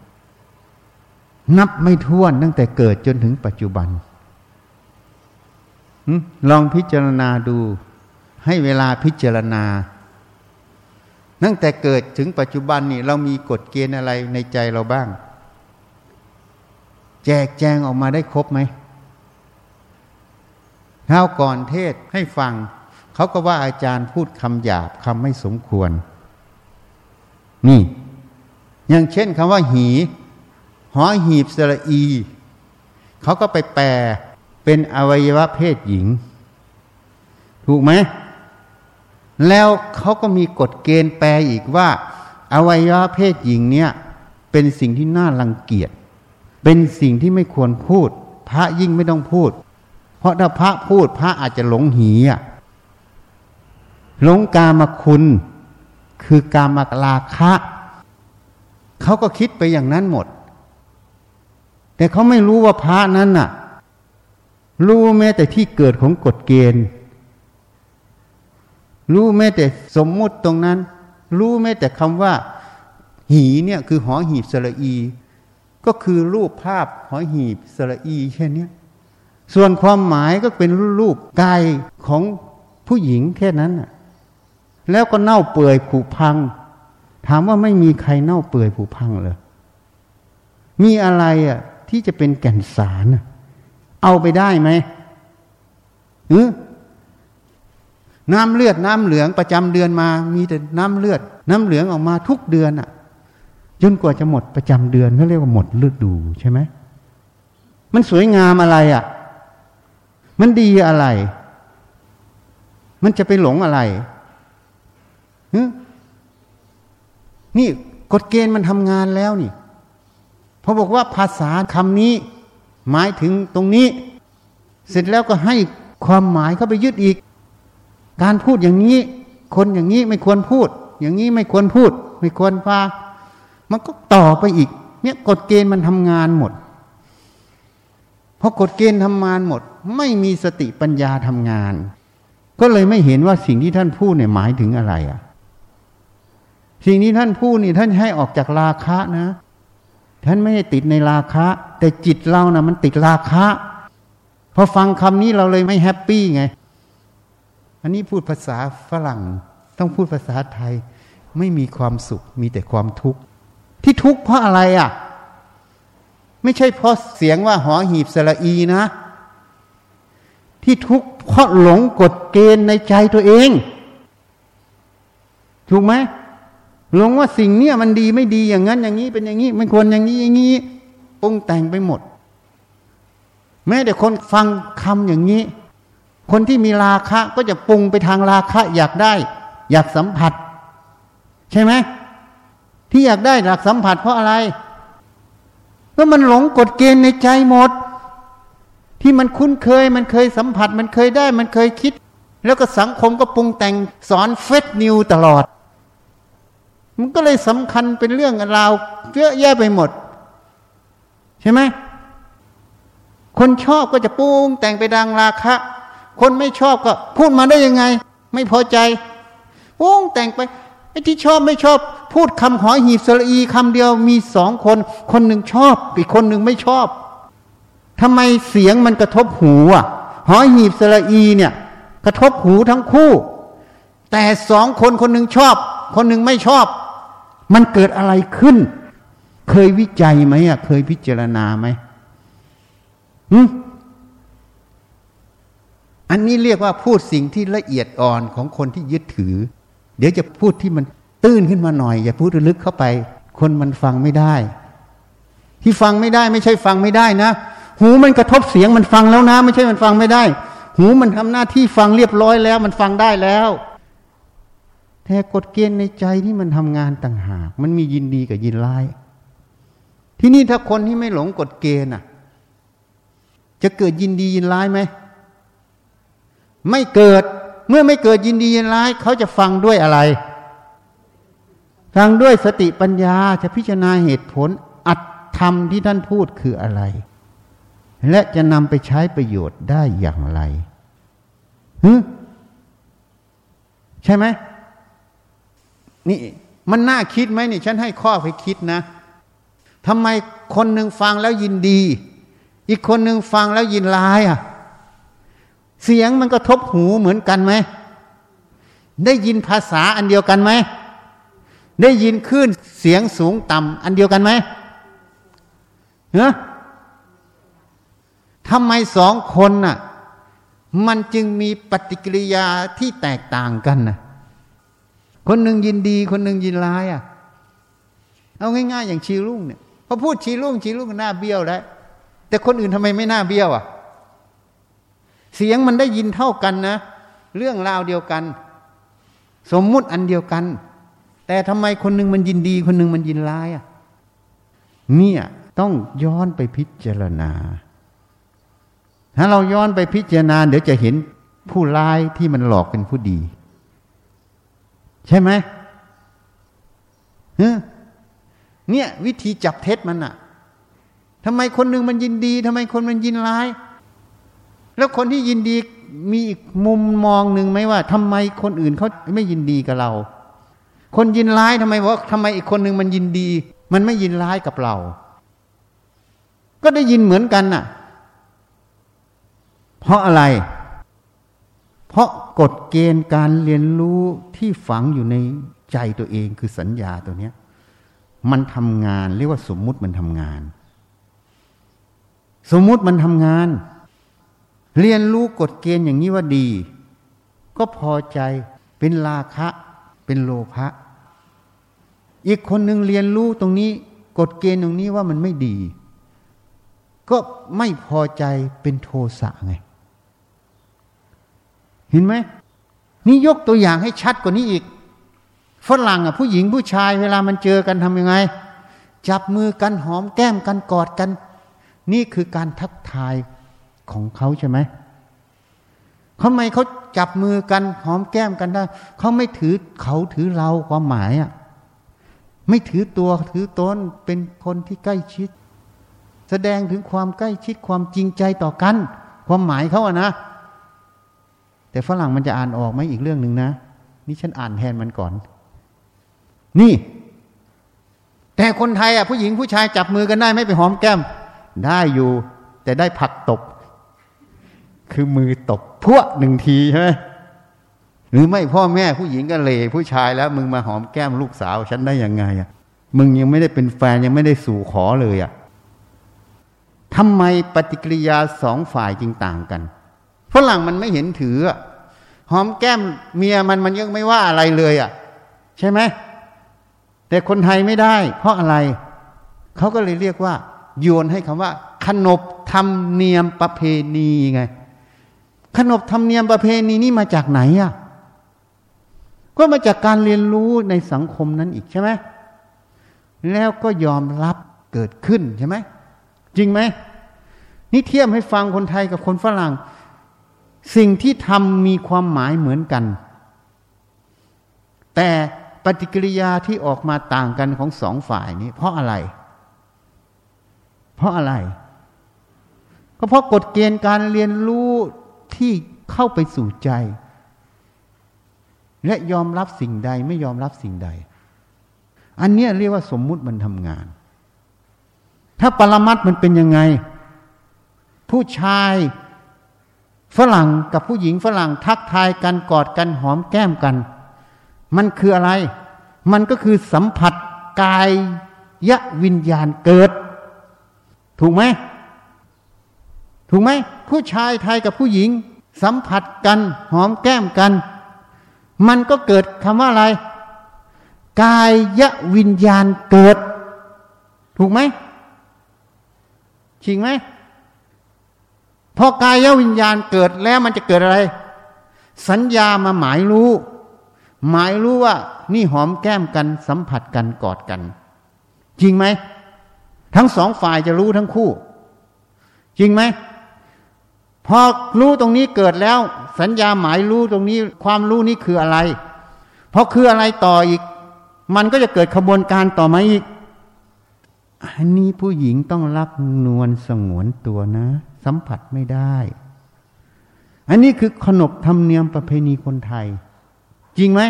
นับไม่ถ้วนตั้งแต่เกิดจนถึงปัจจุบันลองพิจารณาดูให้เวลาพิจารณาตั้งแต่เกิดถึงปัจจุบันนี่เรามีกฎเกณฑ์อะไรในใจเราบ้างแจกแจงออกมาได้ครบไหมคราวก่อนเทศให้ฟังเขาก็ว่าอาจารย์พูดคำหยาบคำไม่สมควรนี่อย่างเช่นคำว่าหีหอหีบสระอีเขาก็ไปแปลเป็นอวัยวะเพศหญิงถูกไหมแล้วเขาก็มีกฎเกณฑ์แปลอีกว่าอวัยวะเพศหญิงเนี่ยเป็นสิ่งที่น่ารังเกียจเป็นสิ่งที่ไม่ควรพูดพระยิ่งไม่ต้องพูดเพราะถ้าพระพูดพระอาจจะหลงหีอ่ะหลงกามคุณคือกามราคะเขาก็คิดไปอย่างนั้นหมดแต่เขาไม่รู้ว่าพระนั้นน่ะรู้แม้แต่ที่เกิดของกฎเกณฑ์รู้แม้แต่สมมุติตรงนั้นรู้แม้แต่คำว่าหีเนี่ยคือหอหีบสระอีก็คือรูปภาพหอหีบสระอีแค่นี้ส่วนความหมายก็เป็นรูปกายของผู้หญิงแค่นั้นน่ะแล้วก็เน่าเปื่อยผุพังถามว่าไม่มีใครเน่าเปื่อยผุพังเลยมีอะไรอ่ะที่จะเป็นแก่นสารเอาไปได้ไหมน้ำเลือดน้ำเหลืองประจำเดือนมามีแต่น้ำเลือดน้ำเหลืองออกมาทุกเดือนอ่ะจนกว่าจะหมดประจำเดือนเขาเรียกว่าหมดฤดูใช่ไหมมันสวยงามอะไรอ่ะมันดีอะไรมันจะไปหลงอะไรนี่กฎเกณฑ์มันทำงานแล้วนี่พอบอกว่าภาษาคำนี้หมายถึงตรงนี้เสร็จแล้วก็ให้ความหมายเข้าไปยึดอีกการพูดอย่างนี้คนอย่างนี้ไม่ควรพูดอย่างนี้ไม่ควรพูดไม่ควรพามันก็ต่อไปอีกเนี่ยกฎเกณฑ์มันทำงานหมดเพราะกฎเกณฑ์ทำงานหมดไม่มีสติปัญญาทำงานก็เลยไม่เห็นว่าสิ่งที่ท่านพูดเนี่ยหมายถึงอะไรอ่ะสิ่งที่ท่านพูดนี่ท่านให้ออกจากราคะนะท่านไม่ได้ติดในราคะแต่จิตเรานะมันติดราคะพอฟังคำนี้เราเลยไม่แฮปปี้ไงอันนี้พูดภาษาฝรั่งต้องพูดภาษาไทยไม่มีความสุขมีแต่ความทุกข์ที่ทุกข์เพราะอะไรอ่ะไม่ใช่เพราะเสียงว่าหอหีบสระอีนะที่ทุกข์เพราะหลงกฎเกณฑ์ในใจตัวเองถูกไหมหลงว่าสิ่งเนี้ยมันดีไม่ดีอย่างนั้นอย่างนี้เป็นอย่างนี้ไม่ควรอย่างนี้อย่างนี้ปรุงแต่งไปหมดแม้แต่คนฟังคำอย่างนี้คนที่มีราคะก็จะปรุงไปทางราคะอยากได้อยากสัมผัสใช่ไหมที่อยากได้อยากสัมผัสเพราะอะไรเพราะมันหลงกฎเกณฑ์ในใจหมดที่มันคุ้นเคยมันเคยสัมผัสมันเคยได้มันเคยคิดแล้วก็สังคมก็ปรุงแต่งสอนเฟคนิวตลอดมันก็เลยสำคัญเป็นเรื่องราวเยอะแยะไปหมดใช่ไหมคนชอบก็จะปรุงแต่งไปดังราคะคนไม่ชอบก็พูดมาได้ยังไงไม่พอใจปรุงแต่งไปไอ้ที่ชอบไม่ชอบพูดคำหอหีบสระอีคำเดียวมีสองคนคนหนึ่งชอบอีกคนหนึ่งไม่ชอบทำไมเสียงมันกระทบหูอ่ะหอหีบสระอีเนี่ยกระทบหูทั้งคู่แต่สองคนคนหนึ่งชอบคนหนึ่งไม่ชอบมันเกิดอะไรขึ้นเคยวิจัยไหมอ่ะเคยพิจารณาไหมอันนี้เรียกว่าพูดสิ่งที่ละเอียดอ่อนของคนที่ยึดถือเดี๋ยวจะพูดที่มันตื้นขึ้นมาหน่อยอย่าพูดลึกเข้าไปคนมันฟังไม่ได้ที่ฟังไม่ได้ไม่ใช่ฟังไม่ได้นะหูมันกระทบเสียงมันฟังแล้วนะไม่ใช่มันฟังไม่ได้ หูมันทำหน้าที่ฟังเรียบร้อยแล้วมันฟังได้แล้วแต่กฎเกณฑ์ในใจนี่มันทำงานต่างหากมันมียินดีกับยินร้ายที่นี่ถ้าคนที่ไม่หลงกฎเกณฑ์น่ะจะเกิดยินดียินร้ายไหมไม่เกิดเมื่อไม่เกิดยินดียินร้ายเขาจะฟังด้วยอะไรฟังด้วยสติปัญญาจะพิจารณาเหตุผลอัตธรรมที่ท่านพูดคืออะไรและจะนำไปใช้ประโยชน์ได้อย่างไรใช่ไหมนี่มันน่าคิดไหมนี่ฉันให้ข้อไปคิดนะทำไมคนหนึ่งฟังแล้วยินดีอีกคนหนึ่งฟังแล้วยินร้ายอ่ะเสียงมันก็ทบหูเหมือนกันไหมได้ยินภาษาอันเดียวกันไหมได้ยินคลื่นเสียงสูงต่ำอันเดียวกันไหมเนอะทำไมสองคนน่ะมันจึงมีปฏิกิริยาที่แตกต่างกันน่ะคนหนึ่งยินดีคนหนึ่งยินร้ายอ่ะเอาง่ายๆอย่างชีรุ่งเนี่ยพอพูดชีรุ่งหน้าเบี้ยวแล้วแต่คนอื่นทำไมไม่หน้าเบี้ยวอ่ะเสียงมันได้ยินเท่ากันนะเรื่องราวเดียวกันสมมุติอันเดียวกันแต่ทำไมคนหนึ่งมันยินดีคนหนึ่งมันยินร้ายอ่ะเนี่ยต้องย้อนไปพิจารณาถ้าเราย้อนไปพิจารณาเดี๋ยวจะเห็นผู้ร้ายที่มันหลอกเป็นผู้ดีใช่ไหมเนี่ยวิธีจับเท็จมันอ่ะทำไมคนหนึ่งมันยินดีทำไมคนมันยินร้ายแล้วคนที่ยินดีมีอีกมุมมองหนึ่งไหมว่าทำไมคนอื่นเขาไม่ยินดีกับเราคนยินร้ายทำไมอีกคนหนึ่งมันยินดีมันไม่ยินร้ายกับเราก็ได้ยินเหมือนกันน่ะเพราะอะไรเพราะกฎเกณฑ์การเรียนรู้ที่ฝังอยู่ในใจตัวเองคือสัญญาตัวเนี้ยมันทำงานเรียกว่าสมมุติมันทำงานสมมุติมันทำงานเรียนรู้กฎเกณฑ์อย่างนี้ว่าดีก็พอใจเป็นราคะเป็นโลภะอีกคนหนึ่งเรียนรู้ตรงนี้กฎเกณฑ์ตรงนี้ว่ามันไม่ดีก็ไม่พอใจเป็นโทสะไงเห็นไหมนี่ยกตัวอย่างให้ชัดกว่านี้อีกฝรั่งอ่ะผู้หญิงผู้ชายเวลามันเจอกันทำยังไงจับมือกันหอมแก้มกันกอดกันนี่คือการทักทายของเขาใช่ไหมทำไมเขาจับมือกันหอมแก้มกันได้เขาไม่ถือเขาถือเราความหมายอ่ะไม่ถือตัวถือตนเป็นคนที่ใกล้ชิดแสดงถึงความใกล้ชิดความจริงใจต่อกันความหมายเขาอ่ะนะแต่ฝรั่งมันจะอ่านออกไหมอีกเรื่องนึงนะนี่ฉันอ่านแทนมันก่อนนี่แต่คนไทยอ่ะผู้หญิงผู้ชายจับมือกันได้ไม่ไปหอมแก้มได้อยู่แต่ได้ผักตบคือมือตบพวกหนึ่งทีใช่ไหมหรือไม่พ่อแม่ผู้หญิงก็เหล่ผู้ชายแล้วมึงมาหอมแก้มลูกสาวฉันได้ยังไงอ่ะมึงยังไม่ได้เป็นแฟนยังไม่ได้สู่ขอเลยอ่ะทำไมปฏิกิริยาสองฝ่ายจึงต่างกันฝรั่งมันไม่เห็นถือหอมแก้มเมียมันยังไม่ว่าอะไรเลยอ่ะใช่ไหมแต่คนไทยไม่ได้เพราะอะไรเขาก็เลยเรียกว่าโยนให้คำว่าขนบธรรมเนียมประเพณีไงขนบธรรมเนียมประเพณีนี่มาจากไหนอ่ะก็มาจากการเรียนรู้ในสังคมนั้นอีกใช่ไหมแล้วก็ยอมรับเกิดขึ้นใช่ไหมจริงไหมนี่เทียบให้ฟังคนไทยกับคนฝรั่งสิ่งที่ทำมีความหมายเหมือนกันแต่ปฏิกิริยาที่ออกมาต่างกันของสองฝ่ายนี้เพราะอะไรก็เพราะกฎเกณฑ์การเรียนรู้ที่เข้าไปสู่ใจและยอมรับสิ่งใดไม่ยอมรับสิ่งใดอันนี้เรียกว่าสมมุติมันทำงานถ้าปรมัตถ์มันเป็นยังไงผู้ชายฝรั่งกับผู้หญิงฝรั่งทักทายกันกอดกันหอมแก้มกันมันคืออะไรมันก็คือสัมผัสกายยะวิญญาณเกิดถูกไหมผู้ชายไทยกับผู้หญิงสัมผัสกันหอมแก้มกันมันก็เกิดคำว่าอะไรกายยะวิญญาณเกิดถูกไหมจริงไหม พอกายวิญญาณเกิดแล้วมันจะเกิดอะไรสัญญามาหมายรู้ว่านี่หอมแก้มกันสัมผัสกันกอดกันจริงไหมทั้งสองฝ่ายจะรู้ทั้งคู่จริงไหมพอรู้ตรงนี้เกิดแล้วสัญญาหมายรู้ตรงนี้ความรู้นี้คืออะไรเพราะคืออะไรต่ออีกมันก็จะเกิดขบวนการต่อมาอีกอันนี้ผู้หญิงต้องรักนวลสงวนตัวนะสัมผัสไม่ได้อันนี้คือขนบธรรมเนียมประเพณีคนไทยจริงไหม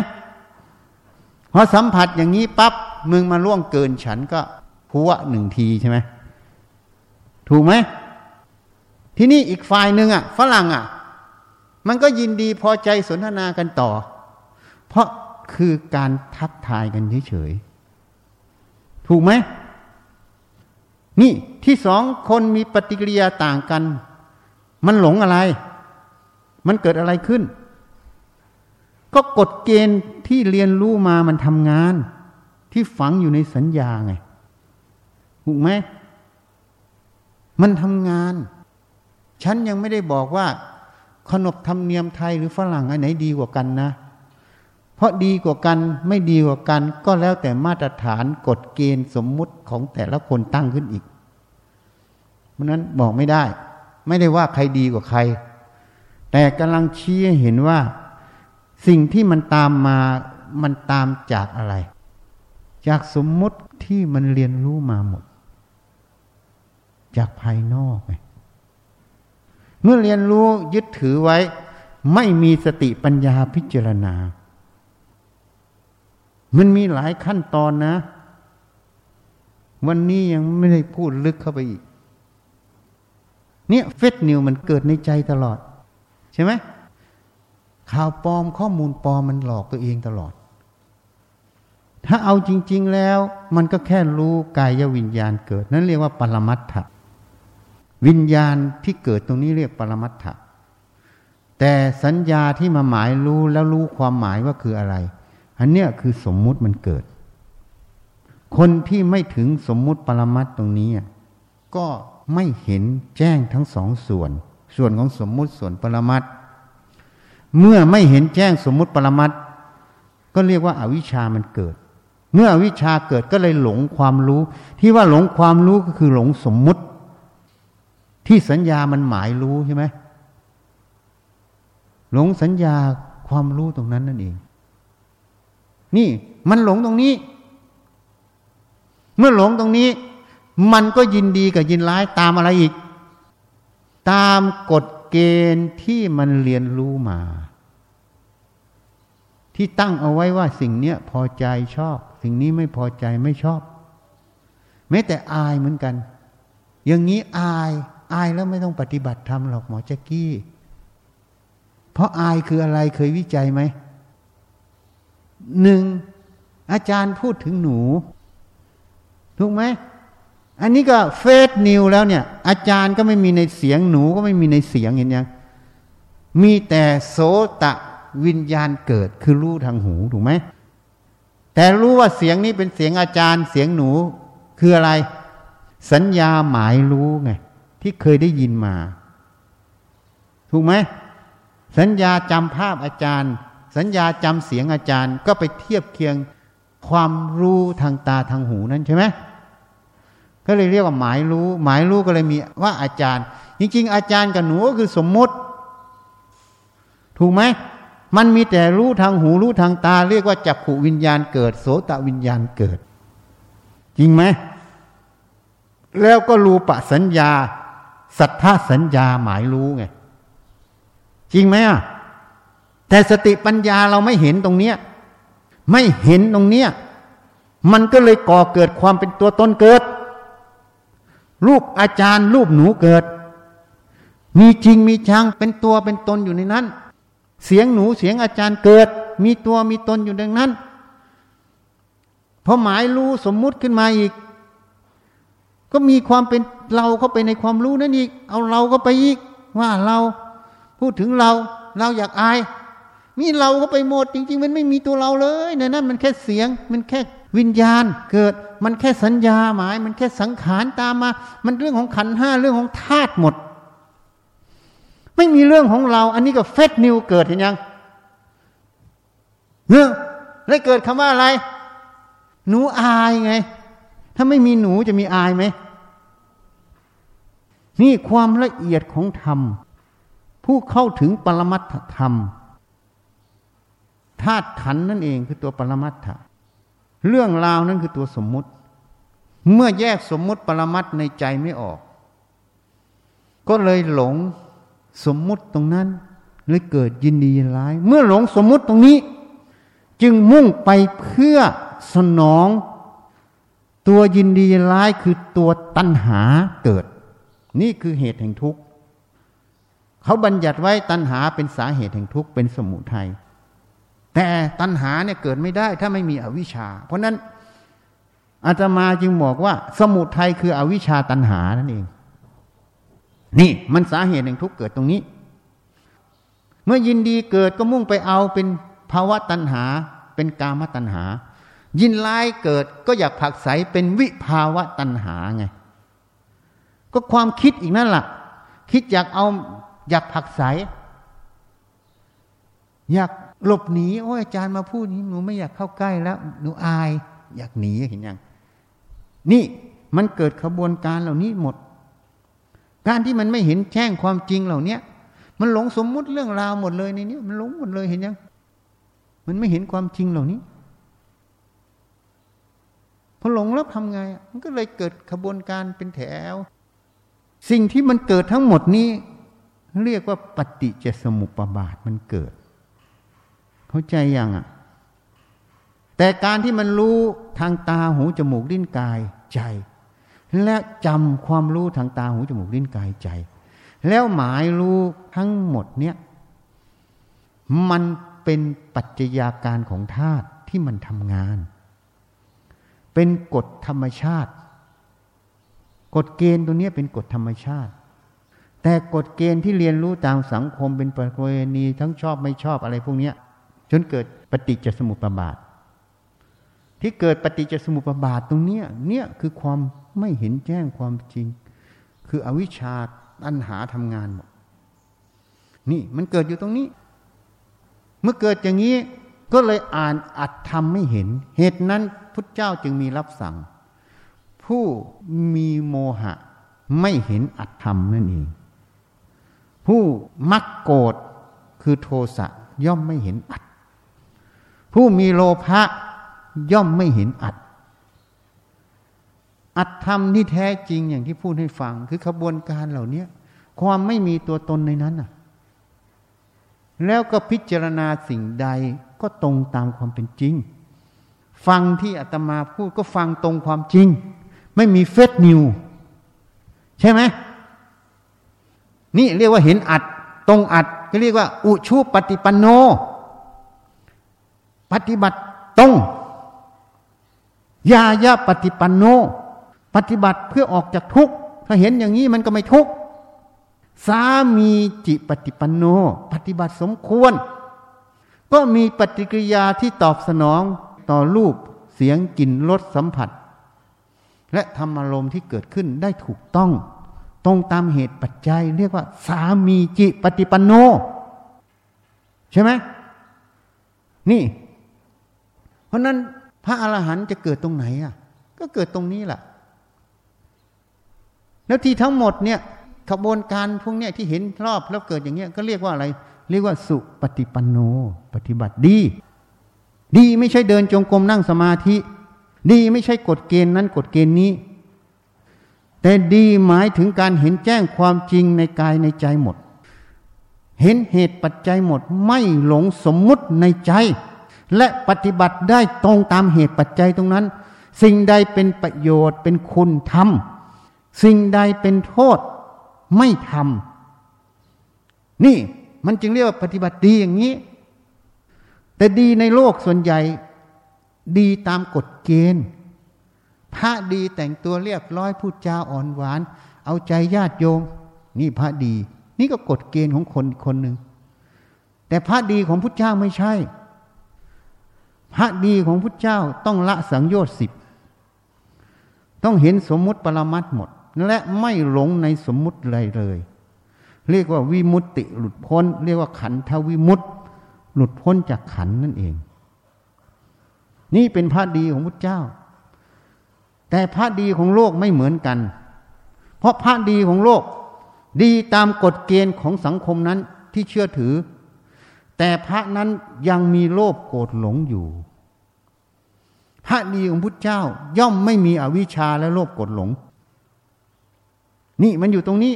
พอสัมผัสอย่างนี้ปั๊บมึงมาล่วงเกินฉันก็พัวหนึ่งทีใช่ไหมถูกไหมทีนี้อีกฝ่ายหนึ่งฝรั่งมันก็ยินดีพอใจสนทนากันต่อเพราะคือการทักทายกันเฉยๆถูกไหมนี่ที่สองคนมีปฏิกิริยาต่างกันมันหลงอะไรมันเกิดอะไรขึ้นก็กฎเกณฑ์ที่เรียนรู้มามันทำงานที่ฝังอยู่ในสัญญาไงถูกไหมมันทำงานฉันยังไม่ได้บอกว่าขนบธรรมเนียมไทยหรือฝรั่งอันไหนดีกว่ากันนะเพราะดีกว่ากันไม่ดีกว่ากันก็แล้วแต่มาตรฐานกฎเกณฑ์สมมุติของแต่ละคนตั้งขึ้นอีกเพราะนั้นบอกไม่ได้ไม่ได้ว่าใครดีกว่าใครแต่กำลังชี้ให้เห็นว่าสิ่งที่มันตามมามันตามจากอะไรจากสมมุติที่มันเรียนรู้มาหมดจากภายนอกไงเมื่อเรียนรู้ยึดถือไว้ไม่มีสติปัญญาพิจารณามันมีหลายขั้นตอนนะวันนี้ยังไม่ได้พูดลึกเข้าไปอีกเนี่ยเฟซนิวมันเกิดในใจตลอดใช่ไหมข่าวปลอมข้อมูลปลอมมันหลอกตัวเองตลอดถ้าเอาจริงๆแล้วมันก็แค่รู้กายวิญญาณเกิดนั่นเรียกว่าปรมัตถะวิญญาณที่เกิดตรงนี้เรียกปรมัตถะแต่สัญญาที่มาหมายรู้แล้วรู้ความหมายว่าคืออะไรอันเนี้ยคือสมมุติมันเกิดคนที่ไม่ถึงสมมุติปรมัตถ์ตรงนี้ก็ไม่เห็นแจ้งทั้งสองส่วนของสมมุติส่วนปรมัตถ์เมื่อไม่เห็นแจ้งสมมุติปรมัตถ์ก็เรียกว่าอวิชชามันเกิดเมื่ออวิชชาเกิดก็เลยหลงความรู้ที่ว่าหลงความรู้ก็คือหลงสมมุติที่สัญญามันหมายรู้ใช่ไหมหลงสัญญาความรู้ตรงนั้นนั่นเองนี่มันหลงตรงนี้เมื่อหลงตรงนี้มันก็ยินดีกับยินร้ายตามอะไรอีกตามกฎเกณฑ์ที่มันเรียนรู้มาที่ตั้งเอาไว้ว่าสิ่งเนี้ยพอใจชอบสิ่งนี้ไม่พอใจไม่ชอบแม้แต่อายเหมือนกันอย่างนี้อายแล้วไม่ต้องปฏิบัติธรรมหรอกหมอแจ๊กกี้เพราะอายคืออะไรเคยวิจัยไหมหนึ่งอาจารย์พูดถึงหนูถูกไหมอันนี้ก็เฟซนิวแล้วเนี่ยอาจารย์ก็ไม่มีในเสียงหนูก็ไม่มีในเสียงเห็นยังมีแต่โสตะวิญญาณเกิดคือรู้ทางหูถูกไหมแต่รู้ว่าเสียงนี้เป็นเสียงอาจารย์เสียงหนูคืออะไรสัญญาหมายรู้ไงที่เคยได้ยินมาถูกไหมสัญญาจำภาพอาจารย์สัญญาจำเสียงอาจารย์ก็ไปเทียบเคียงความรู้ทางตาทางหูนั่นใช่ไหมก็เลยเรียกว่าหมายรู้ก็เลยมีว่าอาจารย์จริงๆอาจารย์กับหนูก็คือสมมุติถูกไหมมันมีแต่รู้ทางหูรู้ทางตาเรียกว่าจักขุวิญญาณเกิดโสตวิญญาณเกิดจริงไหมแล้วก็รูปสัญญาสัทธสัญญาหมายรู้ไงจริงไหมแต่สติปัญญาเราไม่เห็นตรงเนี้ยไม่เห็นตรงเนี้ยมันก็เลยก่อเกิดความเป็นตัวตนเกิดรูปอาจารย์รูปหนูเกิดมีจริงมีชังเป็นตัวเป็นตนอยู่ในนั้นเสียงหนูเสียงอาจารย์เกิดมีตัวมีตนอยู่ในนั้นพอหมายรู้สมมุติขึ้นมาอีกก็มีความเป็นเราเข้าไปในความรู้นั่นอีกเอาเราเข้าไปอีกว่าเราพูดถึงเราอยากอายนี่เราเข้าไปหมดจริงๆมันไม่มีตัวเราเลยในนั้นมันแค่เสียงมันแค่วิญญาณเกิดมันแค่สัญญาหมายมันแค่สังขารตามมามันเรื่องของขันธ์ 5เรื่องของธาตุหมด ไม่มีเรื่องของเราอันนี้ก็เฟคนิวเกิดเห็นยังเนี่ยแล้วเกิดคำว่าอะไรหนูอายไงถ้าไม่มีหนูจะมีอายไหมนี่ความละเอียดของธรรมผู้เข้าถึงปรมัตถธรรมธาตุขันธ์นั่นเองคือตัวปรมัตถะเรื่องราวนั้นคือตัวสมมุติเมื่อแยกสมมุติปรมัตถ์ในใจไม่ออกก็เลยหลงสมมุติตรงนั้นเลยเกิดยินดียินร้ายเมื่อหลงสมมุติตรงนี้จึงมุ่งไปเพื่อสนองตัวยินดียินร้ายคือตัวตัณหาเกิดนี่คือเหตุแห่งทุกข์เขาบัญญัติไว้ตัณหาเป็นสาเหตุแห่งทุกข์เป็นสมุทัยแต่ตัณหาเนี่ยเกิดไม่ได้ถ้าไม่มีอวิชชาเพราะนั้นอาตมาจึงบอกว่าสมุทัยคืออวิชชาตัณหานั่นเองนี่มันสาเหตุแห่งทุกข์เกิดตรงนี้เมื่อยินดีเกิดก็มุ่งไปเอาเป็นภาวะตัณหาเป็นกามตัณหายินร้ายเกิดก็อยากผลักไสเป็นวิภาวะตัณหาไงก็ความคิดอีกนั่นล่ะคิดอยากเอาอยากผลักไสอยากหลบหนีโอ้ยอาจารย์มาพูดนี้หนูไม่อยากเข้าใกล้แล้วหนูอายอยากหนีเห็นยังนี่มันเกิดขบวนการเหล่านี้หมดการที่มันไม่เห็นแจ้งความจริงเหล่านี้มันหลงสมมุติเรื่องราวหมดเลยในนี้มันหลงหมดเลยเห็นยังมันไม่เห็นความจริงเหล่านี้พอหลงแล้วทำไงมันก็เลยเกิดขบวนการเป็นแถวสิ่งที่มันเกิดทั้งหมดนี้เรียกว่าปฏิจจสมุปบาทมันเกิดเข้าใจยังอ่ะแต่การที่มันรู้ทางตาหูจมูกลิ้นกายใจและจำความรู้ทางตาหูจมูกลิ้นกายใจแล้วหมายรู้ทั้งหมดเนี้ยมันเป็นปัจจัยาการของธาตุที่มันทำงานเป็นกฎธรรมชาติกฎเกณฑ์ตัวนี้เป็นกฎธรรมชาติแต่กฎเกณฑ์ที่เรียนรู้ตามสังคมเป็นประเพณีทั้งชอบไม่ชอบอะไรพวกนี้จนเกิดปฏิจจสมุปบาทที่เกิดปฏิจจสมุปบาทตรงนี้เนี่ยคือความไม่เห็นแจ้งความจริงคืออวิชชาตัณหาทำงานหมดนี่มันเกิดอยู่ตรงนี้เมื่อเกิดอย่างนี้ก็เลยอ่านอัตถธรรมไม่เห็นเหตุนั้นพุทธเจ้าจึงมีรับสั่งผู้มีโมหะไม่เห็นอัตถธรรมนั่นเองผู้มักโกรธคือโทสะย่อมไม่เห็นอัตถ์ผู้มีโลภะย่อมไม่เห็นอัตถ์อัตถธรรมที่แท้จริงอย่างที่พูดให้ฟังคือขบวนการเหล่านี้ความไม่มีตัวตนในนั้นน่ะแล้วก็พิจารณาสิ่งใดก็ตรงตามความเป็นจริงฟังที่อาตมาพูดก็ฟังตรงความจริงไม่มีเฟคนิวใช่ไหมนี่เรียกว่าเห็นอัตถ์ตรงอัตถ์ก็เรียกว่าอุชุปฏิปันโนปฏิบัติตรงยายะปฏิปันโนปฏิบัติเพื่อออกจากทุกข์ถ้าเห็นอย่างนี้มันก็ไม่ทุกข์สามีจิปฏิปันโนปฏิบัติสมควรก็มีปฏิกิริยาที่ตอบสนองต่อรูปเสียงกลิ่นรสสัมผัสและธรรมอารมณ์ที่เกิดขึ้นได้ถูกต้องตรงตามเหตุปัจจัยเรียกว่าสามีจิปฏิปันโนใช่ไหมนี่เพราะนั้นพระอรหันต์จะเกิดตรงไหนอ่ะก็เกิดตรงนี้แหละแล้วที่ทั้งหมดเนี่ยขบวนการพวกเนี้ยที่เห็นรอบแล้วเกิดอย่างเงี้ยก็เรียกว่าอะไรเรียกว่าสุปฏิปันโนปฏิบัติดีดีไม่ใช่เดินจงกรมนั่งสมาธิดีไม่ใช่กฎเกณฑ์นั้นกฎเกณฑ์นี้แต่ดีหมายถึงการเห็นแจ้งความจริงในกายในใจหมดเห็นเหตุปัจจัยหมดไม่หลงสมมุติในใจและปฏิบัติได้ตรงตามเหตุปัจจัยตรงนั้นสิ่งใดเป็นประโยชน์เป็นคุณทำสิ่งใดเป็นโทษไม่ทำนี่มันจึงเรียกว่าปฏิบัติดีอย่างนี้แต่ดีในโลกส่วนใหญ่ดีตามกฎเกณฑ์พระดีแต่งตัวเรียบร้อยพูดจาอ่อนหวานเอาใจญาติโยมนี่พระดีนี่ก็กฎเกณฑ์ของคนคนหนึ่งแต่พระดีของพุทธเจ้าไม่ใช่พระดีของพุทธเจ้าต้องละสังโยชน์10ต้องเห็นสมมุติปรมัตถ์หมดและไม่หลงในสมมุติเลย เรียกว่าวิมุตติหลุดพ้นเรียกว่าขันธวิมุตติหลุดพ้นจากขันนั่นเองนี่เป็นพระดีของพุทธเจ้าแต่พระดีของโลกไม่เหมือนกันเพราะพระดีของโลกดีตามกฎเกณฑ์ของสังคมนั้นที่เชื่อถือแต่พระนั้นยังมีโลภโกรธหลงอยู่พระดีของพุทธเจ้าย่อมไม่มีอวิชชาและโลภโกรธหลงนี่มันอยู่ตรงนี้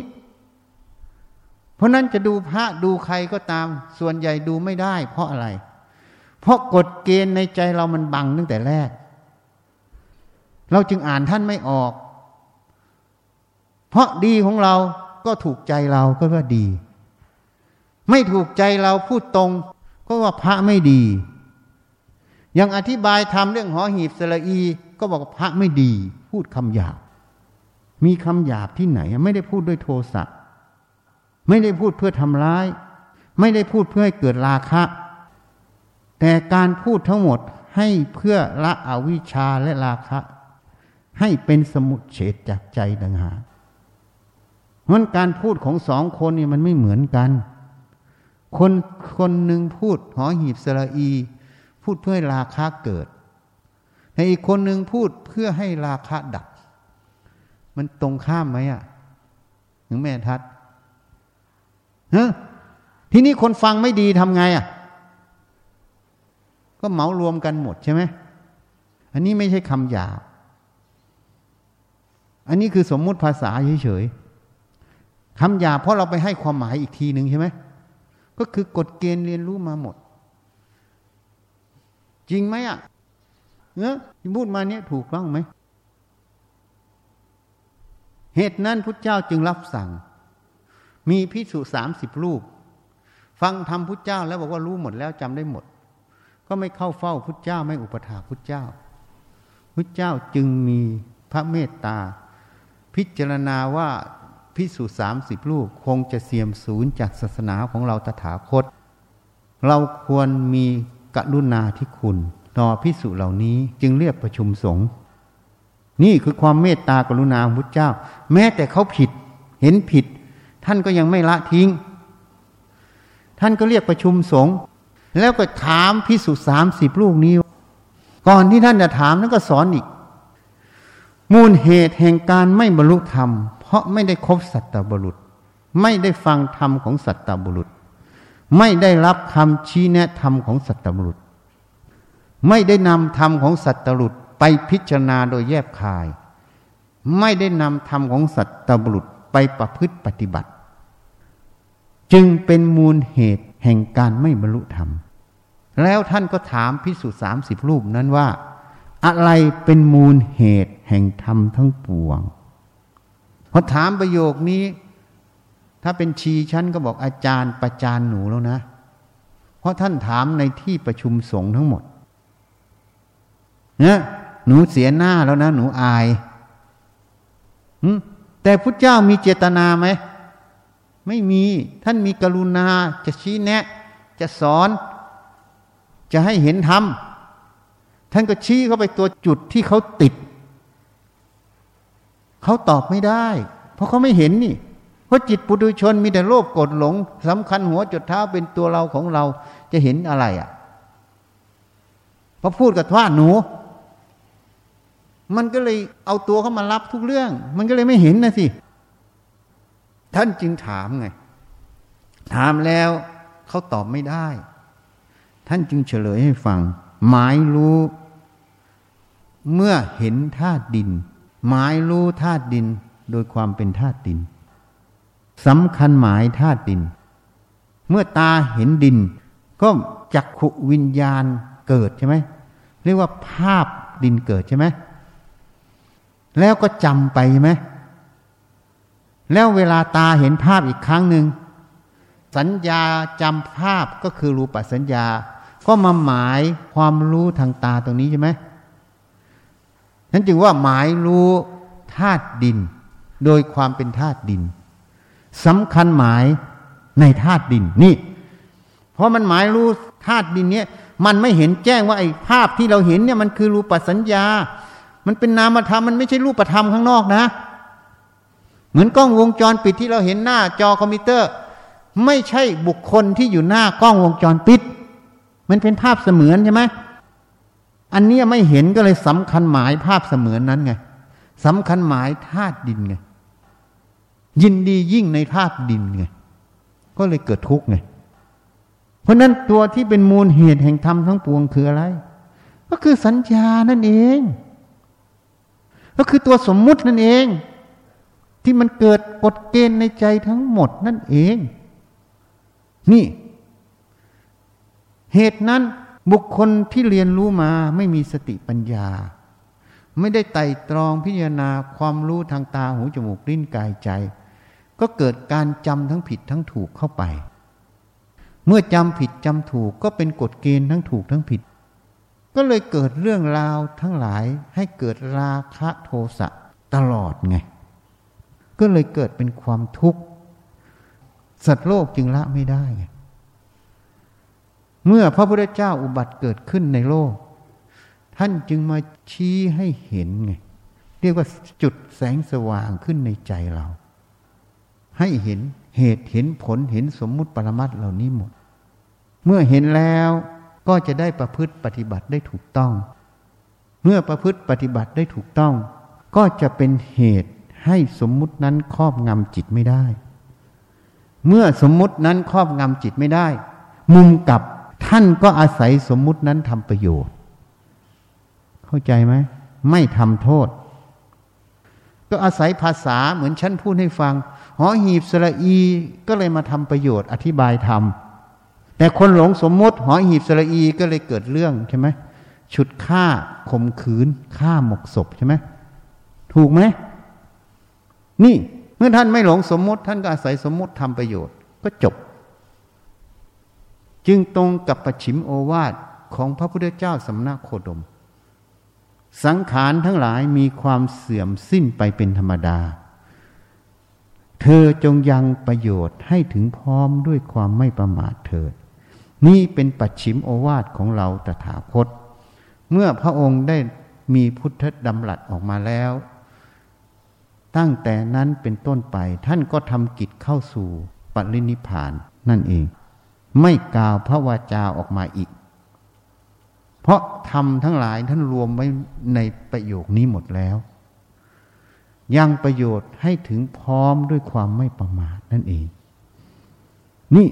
เพราะนั้นจะดูพระดูใครก็ตามส่วนใหญ่ดูไม่ได้เพราะอะไรเพราะกฎเกณฑ์ในใจเรามันบังตั้งแต่แรกเราจึงอ่านท่านไม่ออกเพราะดีของเราก็ถูกใจเราก็ว่าดีไม่ถูกใจเราพูดตรงก็ว่าพระไม่ดียังอธิบายธรรมเรื่องหอหีบสระอีก็บอกพระไม่ดีพูดคำหยาบมีคำหยาบที่ไหนไม่ได้พูดด้วยโทสะไม่ได้พูดเพื่อทำร้ายไม่ได้พูดเพื่อให้เกิดราคะแต่การพูดทั้งหมดให้เพื่อละอวิชชาและราคะให้เป็นสมุจเฉทจากใจดังหามันการพูดของสองคนนี่มันไม่เหมือนกันคนหนึ่งพูดหอหีบสระอีพูดเพื่อให้ราคะเกิดแต่อีกคนหนึ่งพูดเพื่อให้ราคะดับมันตรงข้ามไหมอ่ะถึงแม่ทัดทีนี้คนฟังไม่ดีทำไงอ่ะก็เหมารวมกันหมดใช่ไหมอันนี้ไม่ใช่คำหยาบอันนี้คือสมมุติภาษาเฉยๆคำหยาบเพราะเราไปให้ความหมายอีกทีหนึ่งใช่ไหมก็คือกฎเกณฑ์เรียนรู้มาหมดจริงไหมอ่ะพูดมาเนี้ยถูกต้องไหมเหตุนั้นพุทธเจ้าจึงรับสั่งมีภิกษุ30รูปฟังธรรมพุทธเจ้าแล้วบอกว่ารู้หมดแล้วจำได้หมดก็ไม่เข้าเฝ้าพุทธเจ้าไม่อุปถากพุทธเจ้าพุทธเจ้าจึงมีพระเมตตาพิจารณาว่าภิกษุ30รูปคงจะเสื่อมสูญจากศาสนาของเราตถาคตเราควรมีกรุณาธิคุณต่อภิกษุเหล่านี้จึงเรียกประชุมสงฆ์นี่คือความเมตตากรุณาของพุทธเจ้าแม้แต่เขาผิดเห็นผิดท่านก็ยังไม่ละทิ้งท่านก็เรียกประชุมสงฆ์แล้วก็ถามภิกษุ30รูปนี้ก่อนที่ท่านจะถามท่านก็สอนอีกมูลเหตุแห่งการไม่บรรลุธรรมเพราะไม่ได้คบสัตตบุรุษไม่ได้ฟังธรรมของสัตตบุรุษไม่ได้รับคำชี้แนะธรรมของสัตตบุรุษไม่ได้นำธรรมของสัตตบุรุษไปพิจารณาโดยแยบคายไม่ได้นำธรรมของสัตตบุรุษไปประพฤติปฏิบัติจึงเป็นมูลเหตุแห่งการไม่บรรลุธรรมแล้วท่านก็ถามภิกษุ30รูปนั้นว่าอะไรเป็นมูลเหตุแห่งธรรมทั้งปวงพอถามประโยคนี้ถ้าเป็นชีฉันก็บอกอาจารย์ประจานหนูแล้วนะเพราะท่านถามในที่ประชุมสงฆ์ทั้งหมดนะหนูเสียหน้าแล้วนะหนูอายแต่พุทธเจ้ามีเจตนาไหมไม่มีท่านมีกรุณาจะชี้แนะจะสอนจะให้เห็นธรรมท่านก็ชี้เข้าไปตัวจุดที่เขาติดเขาตอบไม่ได้เพราะเขาไม่เห็นนี่เพราะจิตปุถุชนมีแต่โลภโกรธหลงสำคัญหัวจดเท้าเป็นตัวเราของเราจะเห็นอะไรอ่ะพอพูดกับว่าหนูมันก็เลยเอาตัวเข้ามารับทุกเรื่องมันก็เลยไม่เห็นนะสิท่านจึงถามไงถามแล้วเขาตอบไม่ได้ท่านจึงเฉลยให้ฟังหมายรู้เมื่อเห็นธาตุดินหมายรู้ธาตุดินโดยความเป็นธาตุดินสำคัญหมายธาตุดินเมื่อตาเห็นดินก็จักขุวิญญาณเกิดใช่ไหมเรียกว่าภาพดินเกิดใช่ไหมแล้วก็จำไปใช่ไหมแล้วเวลาตาเห็นภาพอีกครั้งหนึ่งสัญญาจำภาพก็คือรูปสัญญาก็มาหมายความรู้ทางตาตรงนี้ใช่ไหมนั่นจึงว่าหมายรู้ธาตุดินโดยความเป็นธาตุดินสำคัญหมายในธาตุดินนี่เพราะมันหมายรู้ธาตุดินเนี้ยมันไม่เห็นแจ้งว่าไอ้ภาพที่เราเห็นเนี่ยมันคือรูปสัญญามันเป็นนามธรรมมันไม่ใช่รูปธรรมข้างนอกนะ เหมือนกล้องวงจรปิดที่เราเห็นหน้าจอคอมพิวเตอร์ไม่ใช่บุคคลที่อยู่หน้ากล้องวงจรปิดมันเป็นภาพเสมือนใช่ไหมอันนี้ไม่เห็นก็เลยสำคัญหมายภาพเสมือนนั้นไงสำคัญหมายธาตุดินไงยินดียิ่งในธาตุดินไงก็เลยเกิดทุกข์ไงเพราะนั้นตัวที่เป็นมูลเหตุแห่งธรรมทั้งปวงคืออะไรก็คือสัญญานั่นเองก็คือตัวสมมุตินั่นเองที่มันเกิดกฎเกณฑ์ในใจทั้งหมดนั่นเองนี่เหตุนั้นบุคคลที่เรียนรู้มาไม่มีสติปัญญาไม่ได้ไต่ตรองพิจารณาความรู้ทางตาหูจมูกลิ้นกายใจก็เกิดการจำทั้งผิดทั้งถูกเข้าไปเมื่อจำผิดจำถูกก็เป็นกฎเกณฑ์ทั้งถูกทั้งผิดก็เลยเกิดเรื่องราวทั้งหลายให้เกิดราคะโทสะตลอดไงก็เลยเกิดเป็นความทุกข์สัตว์โลกจึงละไม่ได้ไงเมื่อพระพุทธเจ้าอุบัติเกิดขึ้นในโลกท่านจึงมาชี้ให้เห็นไงเรียกว่าจุดแสงสว่างขึ้นในใจเราให้เห็นเหตุเห็นผลเห็นสมมุติปรมัตถ์เหล่านี้หมดเมื่อเห็นแล้วก็จะได้ประพฤติปฏิบัติได้ถูกต้องเมื่อประพฤติปฏิบัติได้ถูกต้องก็จะเป็นเหตุให้สมมุตินั้นครอบงำจิตไม่ได้เมื่อสมมุตินั้นครอบงำจิตไม่ได้มุมกลับท่านก็อาศัยสมมุตินั้นทำประโยชน์เข้าใจไหมไม่ทำโทษก็อาศัยภาษาเหมือนฉันพูดให้ฟังหอหีบสระอีก็เลยมาทำประโยชน์อธิบายธรรมแต่คนหลงสมมติหอหีบสระอีก็เลยเกิดเรื่องใช่ไหมฉุดฆ่าข่มขืนฆ่าหมกศพใช่ไหมถูกไหมนี่เมื่อท่านไม่หลงสมมติท่านก็อาศัยสมมติทำประโยชน์ก็จบจึงตรงกับปัจฉิมโอวาทของพระพุทธเจ้าสัมมาโคดมสังขารทั้งหลายมีความเสื่อมสิ้นไปเป็นธรรมดาเธอจงยังประโยชน์ให้ถึงพร้อมด้วยความไม่ประมาทเถิดนี่เป็นปัจฉิมโอวาทของเราตถาคตเมื่อพระองค์ได้มีพุทธดำรัสออกมาแล้วตั้งแต่นั้นเป็นต้นไปท่านก็ทำกิจเข้าสู่ปรินิพพานนั่นเองไม่กล่าวพระวาจาออกมาอีกเพราะธรรมทั้งหลายท่านรวมไว้ในประโยคนี้หมดแล้วยังประโยชน์ให้ถึงพร้อมด้วยความไม่ประมาทนั่นเองนี่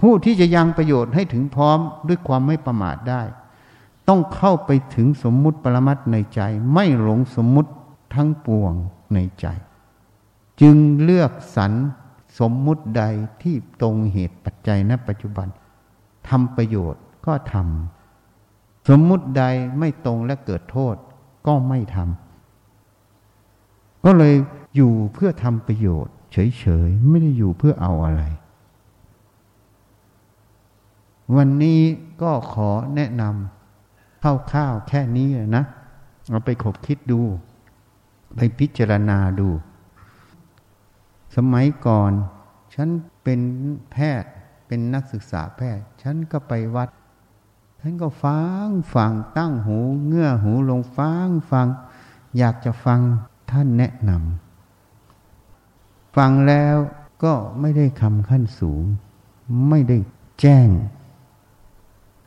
ผู้ที่จะยังประโยชน์ให้ถึงพร้อมด้วยความไม่ประมาทได้ต้องเข้าไปถึงสมมุติปรมัตถ์ในใจไม่หลงสมมุติทั้งปวงในใจจึงเลือกสรรสมมุติใดที่ตรงเหตุปัจจัยณปัจจุบันทำประโยชน์ก็ทำสมมุติใดไม่ตรงและเกิดโทษก็ไม่ทำก็เลยอยู่เพื่อทำประโยชน์เฉยๆไม่ได้อยู่เพื่อเอาอะไรวันนี้ก็ขอแนะนำคร่าวๆแค่นี้นะเอาไปคบคิดดูไปพิจารณาดูสมัยก่อนฉันเป็นแพทย์เป็นนักศึกษาแพทย์ฉันก็ไปวัดฉันก็ฟังตั้งหูเงื้อหูลงฟังอยากจะฟังท่านแนะนำฟังแล้วก็ไม่ได้คำขั้นสูงไม่ได้แจ้ง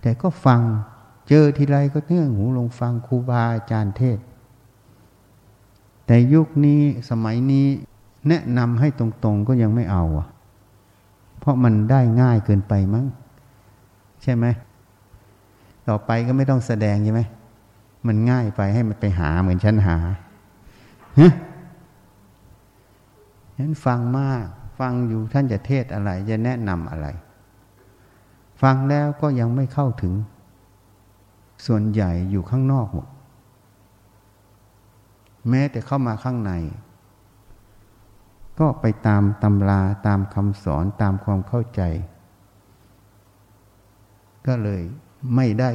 แต่ก็ฟังเจอทีไรก็เงื้อหูลงฟังครูบาอาจารย์เทศแต่ยุคนี้สมัยนี้แนะนำให้ตรงๆก็ยังไม่เอาอ่ะเพราะมันได้ง่ายเกินไปมั้งใช่ไหมต่อไปก็ไม่ต้องแสดงใช่ไหมมันง่ายไปให้มันไปหาเหมือนฉันหาฉันฟังมากฟังอยู่ท่านจะเทศอะไรจะแนะนำอะไรฟังแล้วก็ยังไม่เข้าถึงส่วนใหญ่อยู่ข้างนอกหมดแม้แต่เข้ามาข้างในก็ไปตามตำราตามคำสอนตามความเข้าใจก็เลยไม่ได้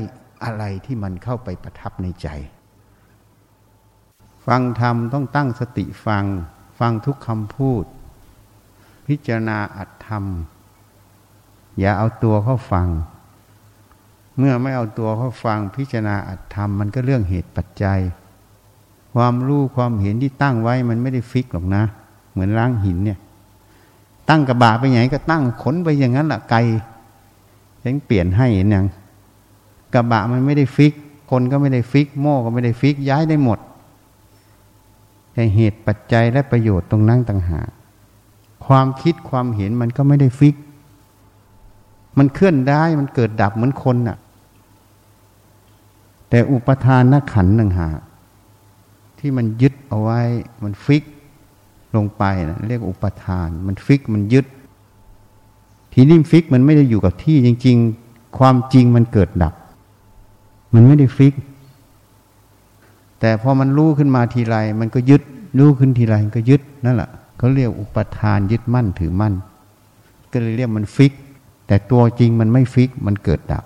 อะไรที่มันเข้าไปประทับในใจฟังธรรมต้องตั้งสติฟังทุกคำพูดพิจารณาอัตธรรมอย่าเอาตัวเข้าฟังเมื่อไม่เอาตัวเข้าฟังพิจารณาอัตธรรมมันก็เรื่องเหตุปัจจัย ความรู้ความเห็นที่ตั้งไว้มันไม่ได้ฟิกหรอกนะเหมือนล้างหินเนี่ยตั้งกระบะไปไหนก็ตั้งขนไปอย่างนั้นละไกลฉันเปลี่ยนให้เห็นยังกระบะมันไม่ได้ฟิกคนก็ไม่ได้ฟิกโม่ก็ไม่ได้ฟิกย้ายได้หมดแต่เหตุปัจจัยและประโยชน์ตรงนั้นต่างหากความคิดความเห็นมันก็ไม่ได้ฟิกมันเคลื่อนได้มันเกิดดับเหมือนคนน่ะแต่อุปทานขันธ์ต่างหากที่มันยึดเอาไว้มันฟิกลงไปนะเรียกอุปทานมันฟิกมันยึดทีนี้ฟิกมันไม่ได้อยู่กับที่จริงๆความจริงมันเกิดดับมันไม่ได้ฟิกแต่พอมันรู้ขึ้นมาทีไรมันก็ยึดรู้ขึ้นทีไรมันก็ยึดนั่นแหละเขาเรียกอุปทานยึดมั่นถือมั่นก็เลยเรียกมันฟิกแต่ตัวจริงมันไม่ฟิกมันเกิดดับ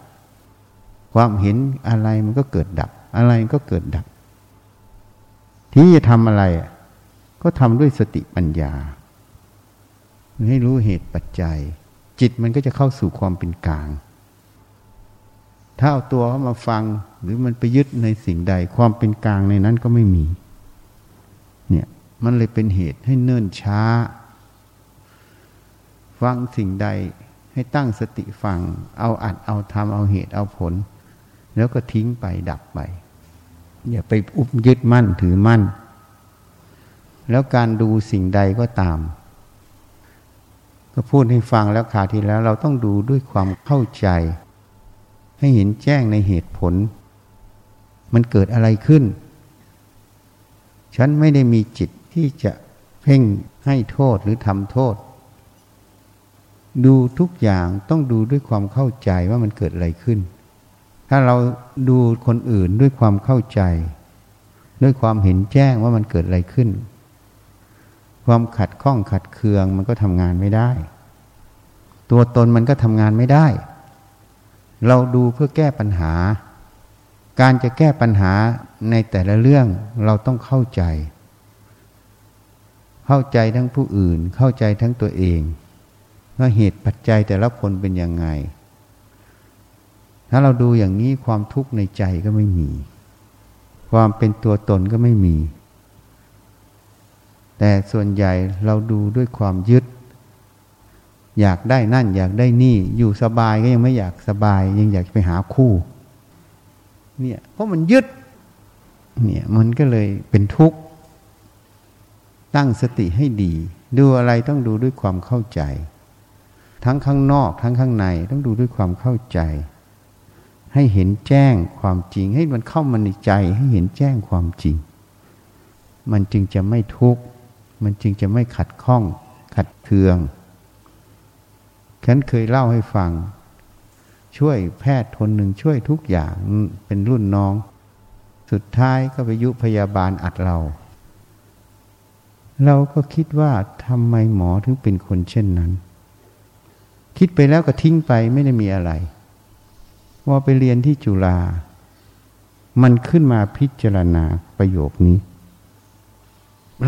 ความเห็นอะไรมันก็เกิดดับอะไรมันก็เกิดดับที่จะทำอะไรก็ทำด้วยสติปัญญาให้รู้เหตุปัจจัยจิตมันก็จะเข้าสู่ความเป็นกลางถ้าเอาตัวเข้ามาฟังหรือมันไปยึดในสิ่งใดความเป็นกลางในนั้นก็ไม่มีเนี่ยมันเลยเป็นเหตุให้เนิ่นช้าฟังสิ่งใดให้ตั้งสติฟังเอาอัดเอาทำเอาเหตุเอาผลแล้วก็ทิ้งไปดับไปอย่าไปอุปยึดมั่นถือมั่นแล้วการดูสิ่งใดก็ตามก็พูดให้ฟังแล้วคราวที่แล้วเราต้องดูด้วยความเข้าใจให้เห็นแจ้งในเหตุผลมันเกิดอะไรขึ้นฉันไม่ได้มีจิตที่จะเพ่งให้โทษหรือทำโทษดูทุกอย่างต้องดูด้วยความเข้าใจว่ามันเกิดอะไรขึ้นถ้าเราดูคนอื่นด้วยความเข้าใจด้วยความเห็นแจ้งว่ามันเกิดอะไรขึ้นความขัดข้องขัดเคืองมันก็ทำงานไม่ได้ตัวตนมันก็ทำงานไม่ได้เราดูเพื่อแก้ปัญหาการจะแก้ปัญหาในแต่ละเรื่องเราต้องเข้าใจทั้งผู้อื่นเข้าใจทั้งตัวเองว่าเหตุปัจจัยแต่ละคนเป็นยังไงถ้าเราดูอย่างนี้ความทุกข์ในใจก็ไม่มีความเป็นตัวตนก็ไม่มีแต่ส่วนใหญ่เราดูด้วยความยึดอยากได้นั่นอยากได้นี่อยู่สบายก็ยังไม่อยากสบายยังอยากไปหาคู่เนี่ยเพราะมันยึดเนี่ยมันก็เลยเป็นทุกข์ตั้งสติให้ดีดูอะไรต้องดูด้วยความเข้าใจทั้งข้างนอกทั้งข้างในต้องดูด้วยความเข้าใจให้เห็นแจ้งความจริงให้มันเข้ามาในใจให้เห็นแจ้งความจริงมันจึงจะไม่ทุกข์มันจึงจะไม่ขัดข้องขัดเคืองฉันเคยเล่าให้ฟังช่วยแพทย์คนหนึ่งช่วยทุกอย่างเป็นรุ่นน้องสุดท้ายก็ไปยุพยาบาลอัดเราก็คิดว่าทำไมหมอถึงเป็นคนเช่นนั้นคิดไปแล้วก็ทิ้งไปไม่ได้มีอะไรว่าไปเรียนที่จุฬามันขึ้นมาพิจารณาประโยคนี้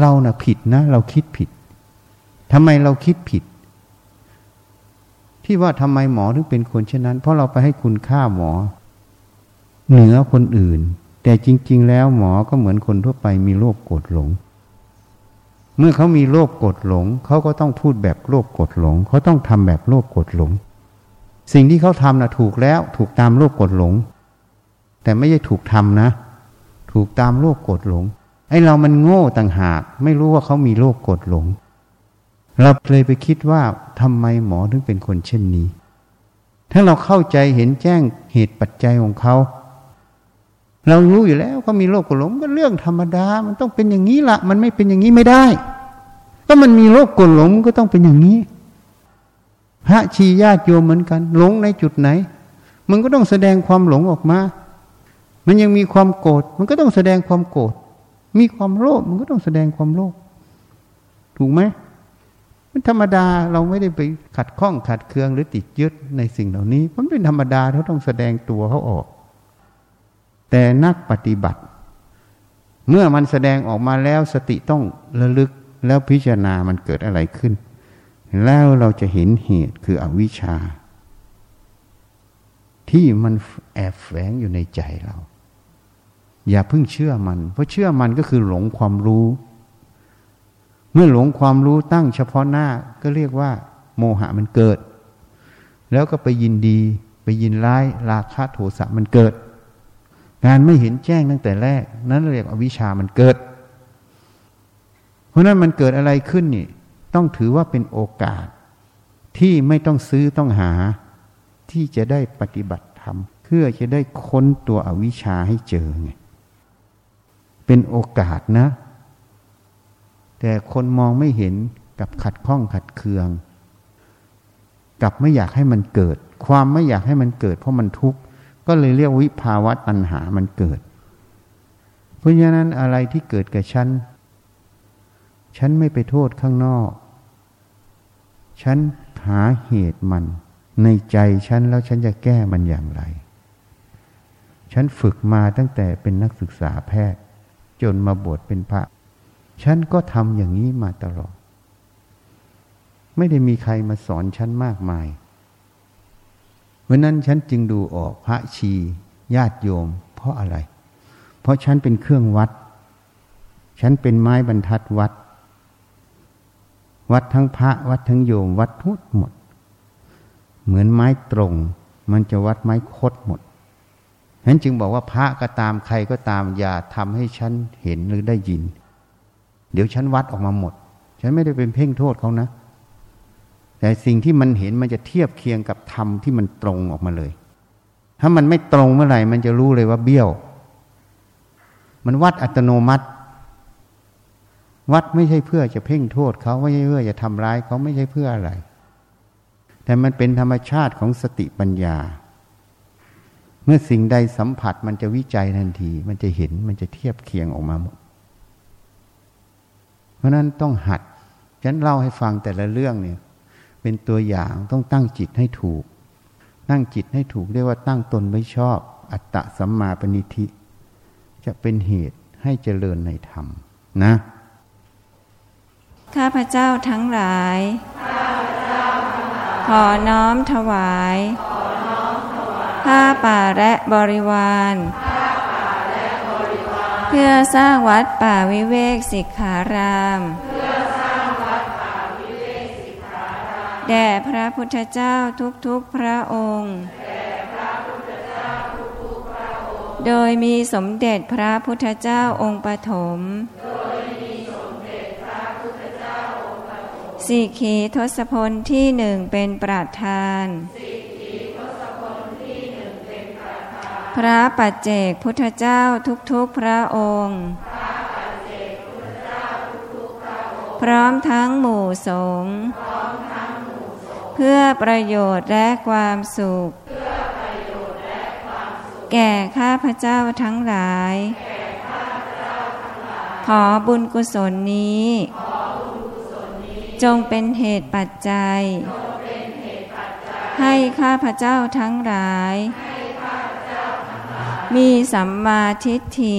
เราน่ะผิดนะเราคิดผิดทำไมเราคิดผิดที่ว่าทำไมหมอถึงเป็นคนเช่นนั้นเพราะเราไปให้คุณค่าหมอเหนือคนอื่นแต่จริงๆแล้วหมอก็เหมือนคนทั่วไปมีโรคโกรธหลงเมื่อเขามีโลภโกรธหลงเขาก็ต้องพูดแบบโลภโกรธหลงเขาต้องทำแบบโลภโกรธหลงสิ่งที่เขาทำนะถูกแล้วถูกตามโลภโกรธหลงแต่ไม่ใช่ถูกทำนะถูกตามโลภโกรธหลงไอ้เรามันโง่ต่างหากไม่รู้ว่าเขามีโลภโกรธหลงเราเลยไปคิดว่าทำไมหมอถึงเป็นคนเช่นนี้ถ้าเราเข้าใจเห็นแจ้งเหตุปัจจัยของเขาเรารู้อยู่แล้วเขามีโลภโกรธหลงก็เรื่องธรรมดามันต้องเป็นอย่างนี้ละมันไม่เป็นอย่างนี้ไม่ได้ถ้ามันมีโลภโกรธหลงก็ต้องเป็นอย่างนี้พระชีญาติโยมเหมือนกันหลงในจุดไหนมันก็ต้องแสดงความหลงออกมามันยังมีความโกรธมันก็ต้องแสดงความโกรธมีความโลภมันก็ต้องแสดงความโลภถูกไหมมันธรรมดาเราไม่ได้ไปขัดข้องขัดเคืองหรือติดยึดในสิ่งเหล่านี้มันเป็นธรรมดาเขาต้องแสดงตัวเขาออกแต่นักปฏิบัติเมื่อมันแสดงออกมาแล้วสติต้องระลึกแล้วพิจารณามันเกิดอะไรขึ้นแล้วเราจะเห็นเหตุคืออวิชชาที่มันแอบแฝงอยู่ในใจเรา อย่าเพิ่งเชื่อมันเพราะเชื่อมันก็คือหลงความรู้เมื่อหลงความรู้ตั้งเฉพาะหน้าก็เรียกว่าโมหะมันเกิดแล้วก็ไปยินดีไปยินร้ายราคะโทสะมันเกิดการไม่เห็นแจ้งตั้งแต่แรกนั้นเรียกอวิชชามันเกิดเพราะนั้นมันเกิดอะไรขึ้นนี่ต้องถือว่าเป็นโอกาสที่ไม่ต้องซื้อต้องหาที่จะได้ปฏิบัติธรรมเพื่อจะได้ค้นตัวอวิชชาให้เจอไงเป็นโอกาสนะแต่คนมองไม่เห็นกับขัดข้องขัดเคืองกับไม่อยากให้มันเกิดความไม่อยากให้มันเกิดเพราะมันทุกข์ก็เลยเรียกวิภาวะตัณหามันเกิดเพราะฉะนั้นอะไรที่เกิดกับฉันไม่ไปโทษข้างนอกฉันหาเหตุมันในใจฉันแล้วฉันจะแก้มันอย่างไรฉันฝึกมาตั้งแต่เป็นนักศึกษาแพทย์จนมาบวชเป็นพระฉันก็ทำอย่างนี้มาตลอดไม่ได้มีใครมาสอนฉันมากมายเพราะนั้นฉันจึงดูออกพระชีญาติโยมเพราะอะไรเพราะฉันเป็นเครื่องวัดฉันเป็นไม้บรรทัดวัดทั้งพระวัดทั้งโยมวัดทุกหมดเหมือนไม้ตรงมันจะวัดไม้คดหมดฉะนั้นจึงบอกว่าพระก็ตามใครก็ตามอย่าทำให้ฉันเห็นหรือได้ยินเดี๋ยวฉันวัดออกมาหมดฉันไม่ได้เป็นเพ่งโทษเขานะแต่สิ่งที่มันเห็นมันจะเทียบเคียงกับธรรมที่มันตรงออกมาเลยถ้ามันไม่ตรงเมื่อไหร่มันจะรู้เลยว่าเบี้ยวมันวัดอัตโนมัติวัดไม่ใช่เพื่อจะเพ่งโทษเขาไม่ใช่เพื่อจะทำร้ายเขาไม่ใช่เพื่ออะไรแต่มันเป็นธรรมชาติของสติปัญญาเมื่อสิ่งใดสัมผัสมันจะวิจัยทันทีมันจะเห็นมันจะเทียบเคียงออกมาหมดเพราะนั้นต้องหัดฉันเล่าให้ฟังแต่ละเรื่องเนี่ยเป็นตัวอย่างต้องตั้งจิตให้ถูกตั้งจิตให้ถูกเรียกว่าตั้งตนไว้ชอบอัตตะสัมมาปณิธิจะเป็นเหตุให้เจริญในธรรมนะข้าพเจ้าทั้งหลายขอน้อมถวายผ้าป่าและบริวารเพื่อสร้างวัดป่าวิเวกสิกขารามแด่พระพุทธเจ้าทุกๆพระองค์โดยมีสมเด็จพระพุทธเจ้าองค์ปฐมสิขีทศพลที่หนึ่งเป็นประธานพระปัจเจกพุทธเจ้าทุกๆพระองค์พร้อมทั้งหมู่สงฆ์เพื่อประโยชน์และความสุขแก่ข้าพเจ้าทั้งหลายขอบุญกุศลนี้จงเป็นเหตุปัจจัยให้ข้าพเจ้าทั้งหลายมีสัมมาทิฏฐิ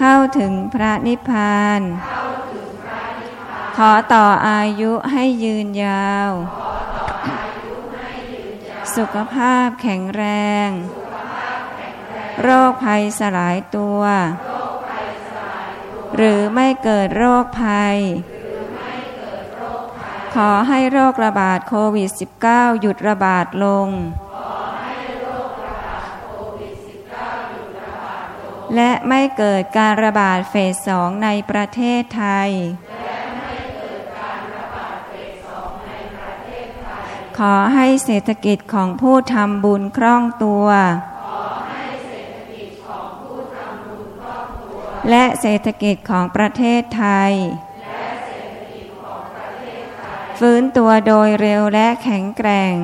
เข้าถึงพระนิพพานขอต่ออายุให้ยืนยาวสุขภาพแข็งแรงโรคภัยสลายตัวหรือไม่เกิดโรคภัยขอให้โรคระบาดโควิด -19 หยุดระบาดลงและไม่เกิดการระบาดเฟส 2 ในประเทศไทยขอให้เศรษฐกิจของผู้ทำบุญคล่องตัวและเศรษฐกิจของประเทศไทยฟื้นตัวโดยเร็วและแข็งแกร่ง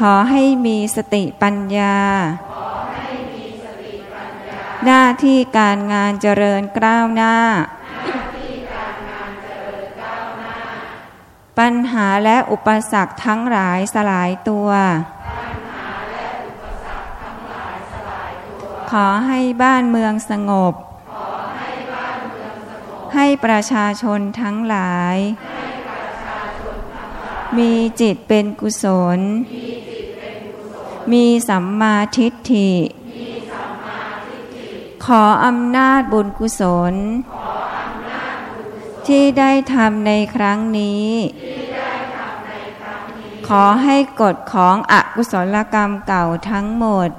ขอให้มีสติปัญญาหน้าที่การงานเจริญก้าวหน้าปัญหาและอุปสรรคทั้งหลายสลายตัวขอให้บ้านเมืองสงบให้ประชาชนทั้งหลายมีจิตเป็นกุศล มีสัมมาทิฏฐิขออำนาจบุญกุศลที่ได้ทำในครั้งนี้ขอให้กฎของอกุศลกรรมเก่าทั้งหมด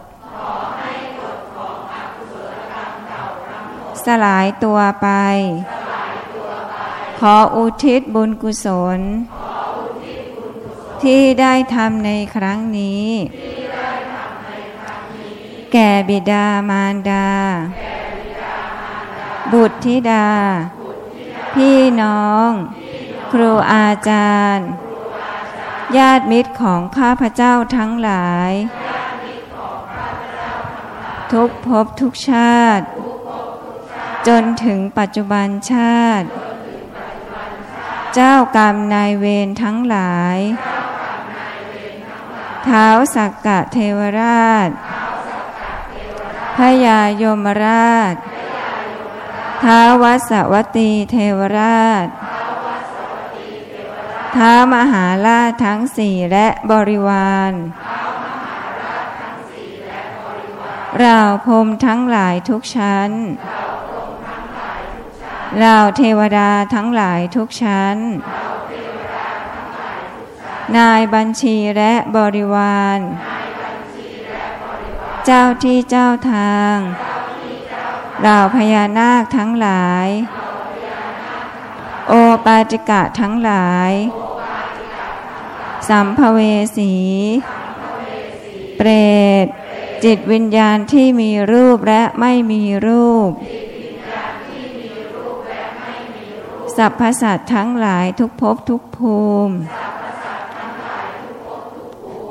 สลายตัวไปขออุทิศบุญกุศลที่ได้ทำในครั้งนี้แก่บิดามารดาบุตรธิดาพี่น้องครูอาจารย์ญาติมิตรของข้าพเจ้าทั้งหลายทุกภพทุกชาติจนถึงปัจจุบันชาติเจ้ากรรมนายเวรทั้งหลายท้าวสักกะเทวราชพญายมราชท้าววัสสวตีเทวราชท้าวมหาราชทั้งสี่และบริวารเหล่าพรหมทั้งหลายทุกชั้นเหล่าเทวดาทั้งหลายทุกชั้นนายบัญชีและบริวารเจ้าที่เจ้าทางเหล่าพญานาคทั้งหลายโอปาติกะทั้งหลายสัมภเวสีเปรตจิตวิญญาณที่มีรูปและไม่มีรูปสัพพสัตว์ทั้งหลายทุกภพทุกภูมิ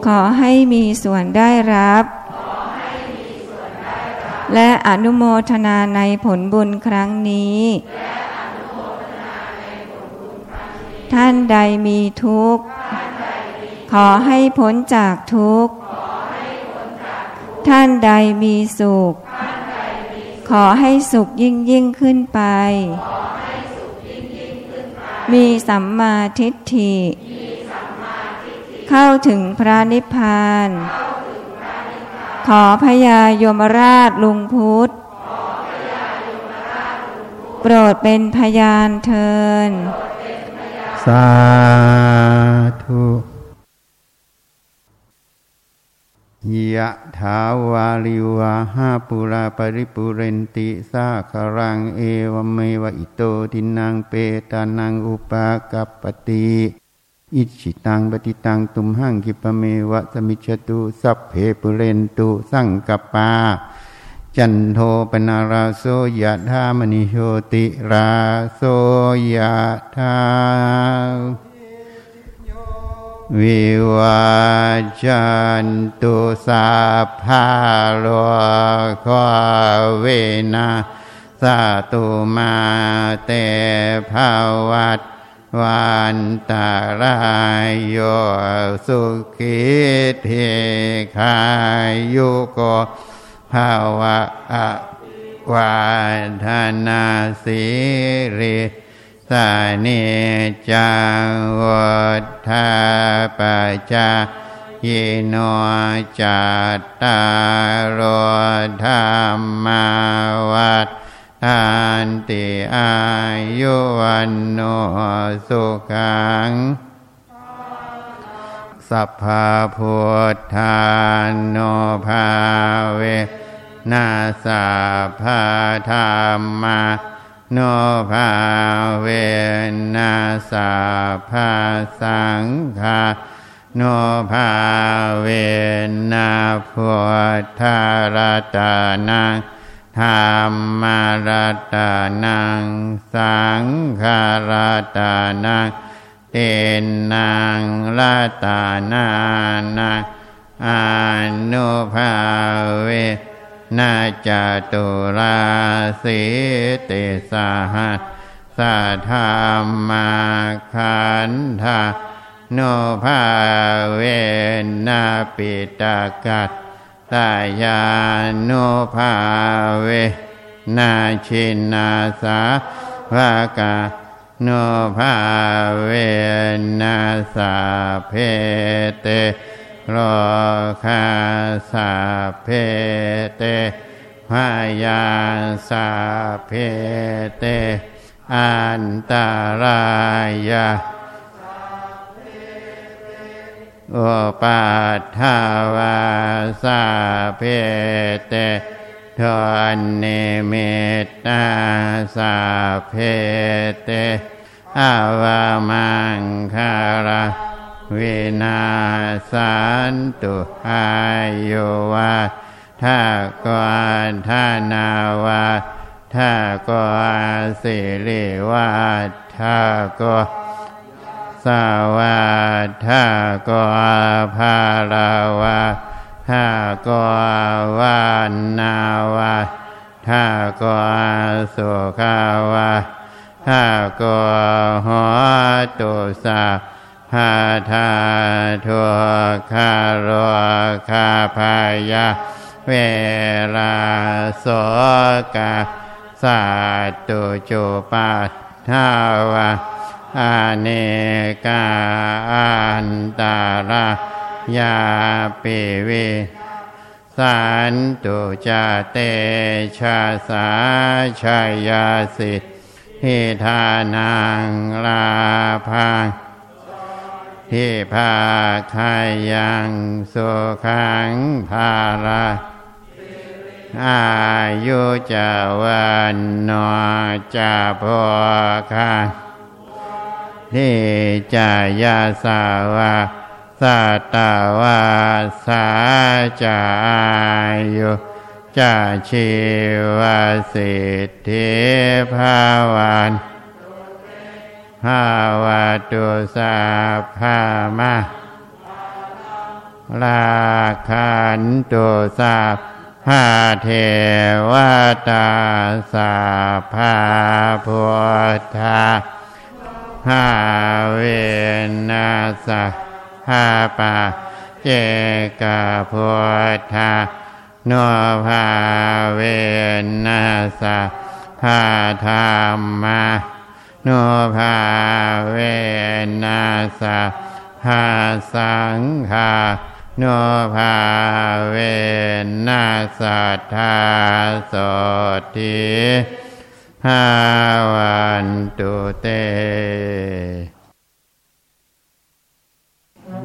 ขอให้มีส่วนได้รับและอนุโมทนาในผลบุญครั้งนี้ท่านใดมีทุกข์ขอให้พ้นจากทุกข์ท่านใดมีสุขขอให้สุขยิ่งขึ้นไปมีสัมมาทิฏฐิเข้าถึงพระนิพพานขอพญายมราชลุงพุทธโปรดเป็นพยานเถิดสาธุยะถาวาลิวาหาปุราปริปุเรนติสาคารังเอวเมวะอิโตทินังเปตานังอุปากัปปติอิชิตังปฏิตังตุมหังคิปเมวะสมิจฉตุสัพเพปุเรนตุสังกปาจันโทปนาราโสยะธามณิโชติราโสยะธาวิวาจันตุสัพพะโลกเวนะสาตุมาเตภวัตวันตารายโยสุขิเทขายุโกภาวะอะวาทนาสิริสานิจังวัฏฐาปัจจายโนจัตตารธรรมวัฏฐานติอายุวันโนสุขังสัพพะพุทธานุภาเวนะสัพพะธัมมานุภาเวนะสัพพะสังฆานุภาเวนะพุทธรัตนังธัมมรัตนังสังฆรัตนังเตนังรัตนานังอนุภาเวนะจตุราสิติสหัสสะธัมมาขันธานุภาเวนะปิตกัสสยานุภาเวนะชินาสาวกานุภาเวนะสัพเพเต โลคาสัพเพเตพยาสัพเพเตอันตรายะอุปาทวาสัพเพเตทุนิมิตตาสัพเพเตอวามังคาระวินาสันตุอายุวาทากรธนาวาทากรสิริวาทากรสาวาทากรภาราวาทากรวานาวาทากรสุขาวาทากรหตุสาหาทาทุคาโรคาพายาเวลาโสกาสัตตุจุปาทาวาอเนกาอันตารายาปิวิสันตุจเตชะสาชัยยาสิหิทานังลาภังทิภาคายังสุขังภาระอายุจวันโนจโภคังทิจายาสาวาสัตตวาสาจายุจชีวสิทธิภาวันภาวะตุสาภามะราคันตุสาภาเทวตาสาภาพุทธาภาเวนัสภาปะเจกะพุทธาโนภาเวนัสภาธรรมะโนภาเวนัสภาสังฆาโนภาเวนัสธาโสติภาวันตุเตส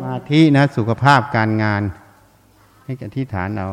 มาธินะสุขภาพการงานให้อธิษฐานเอา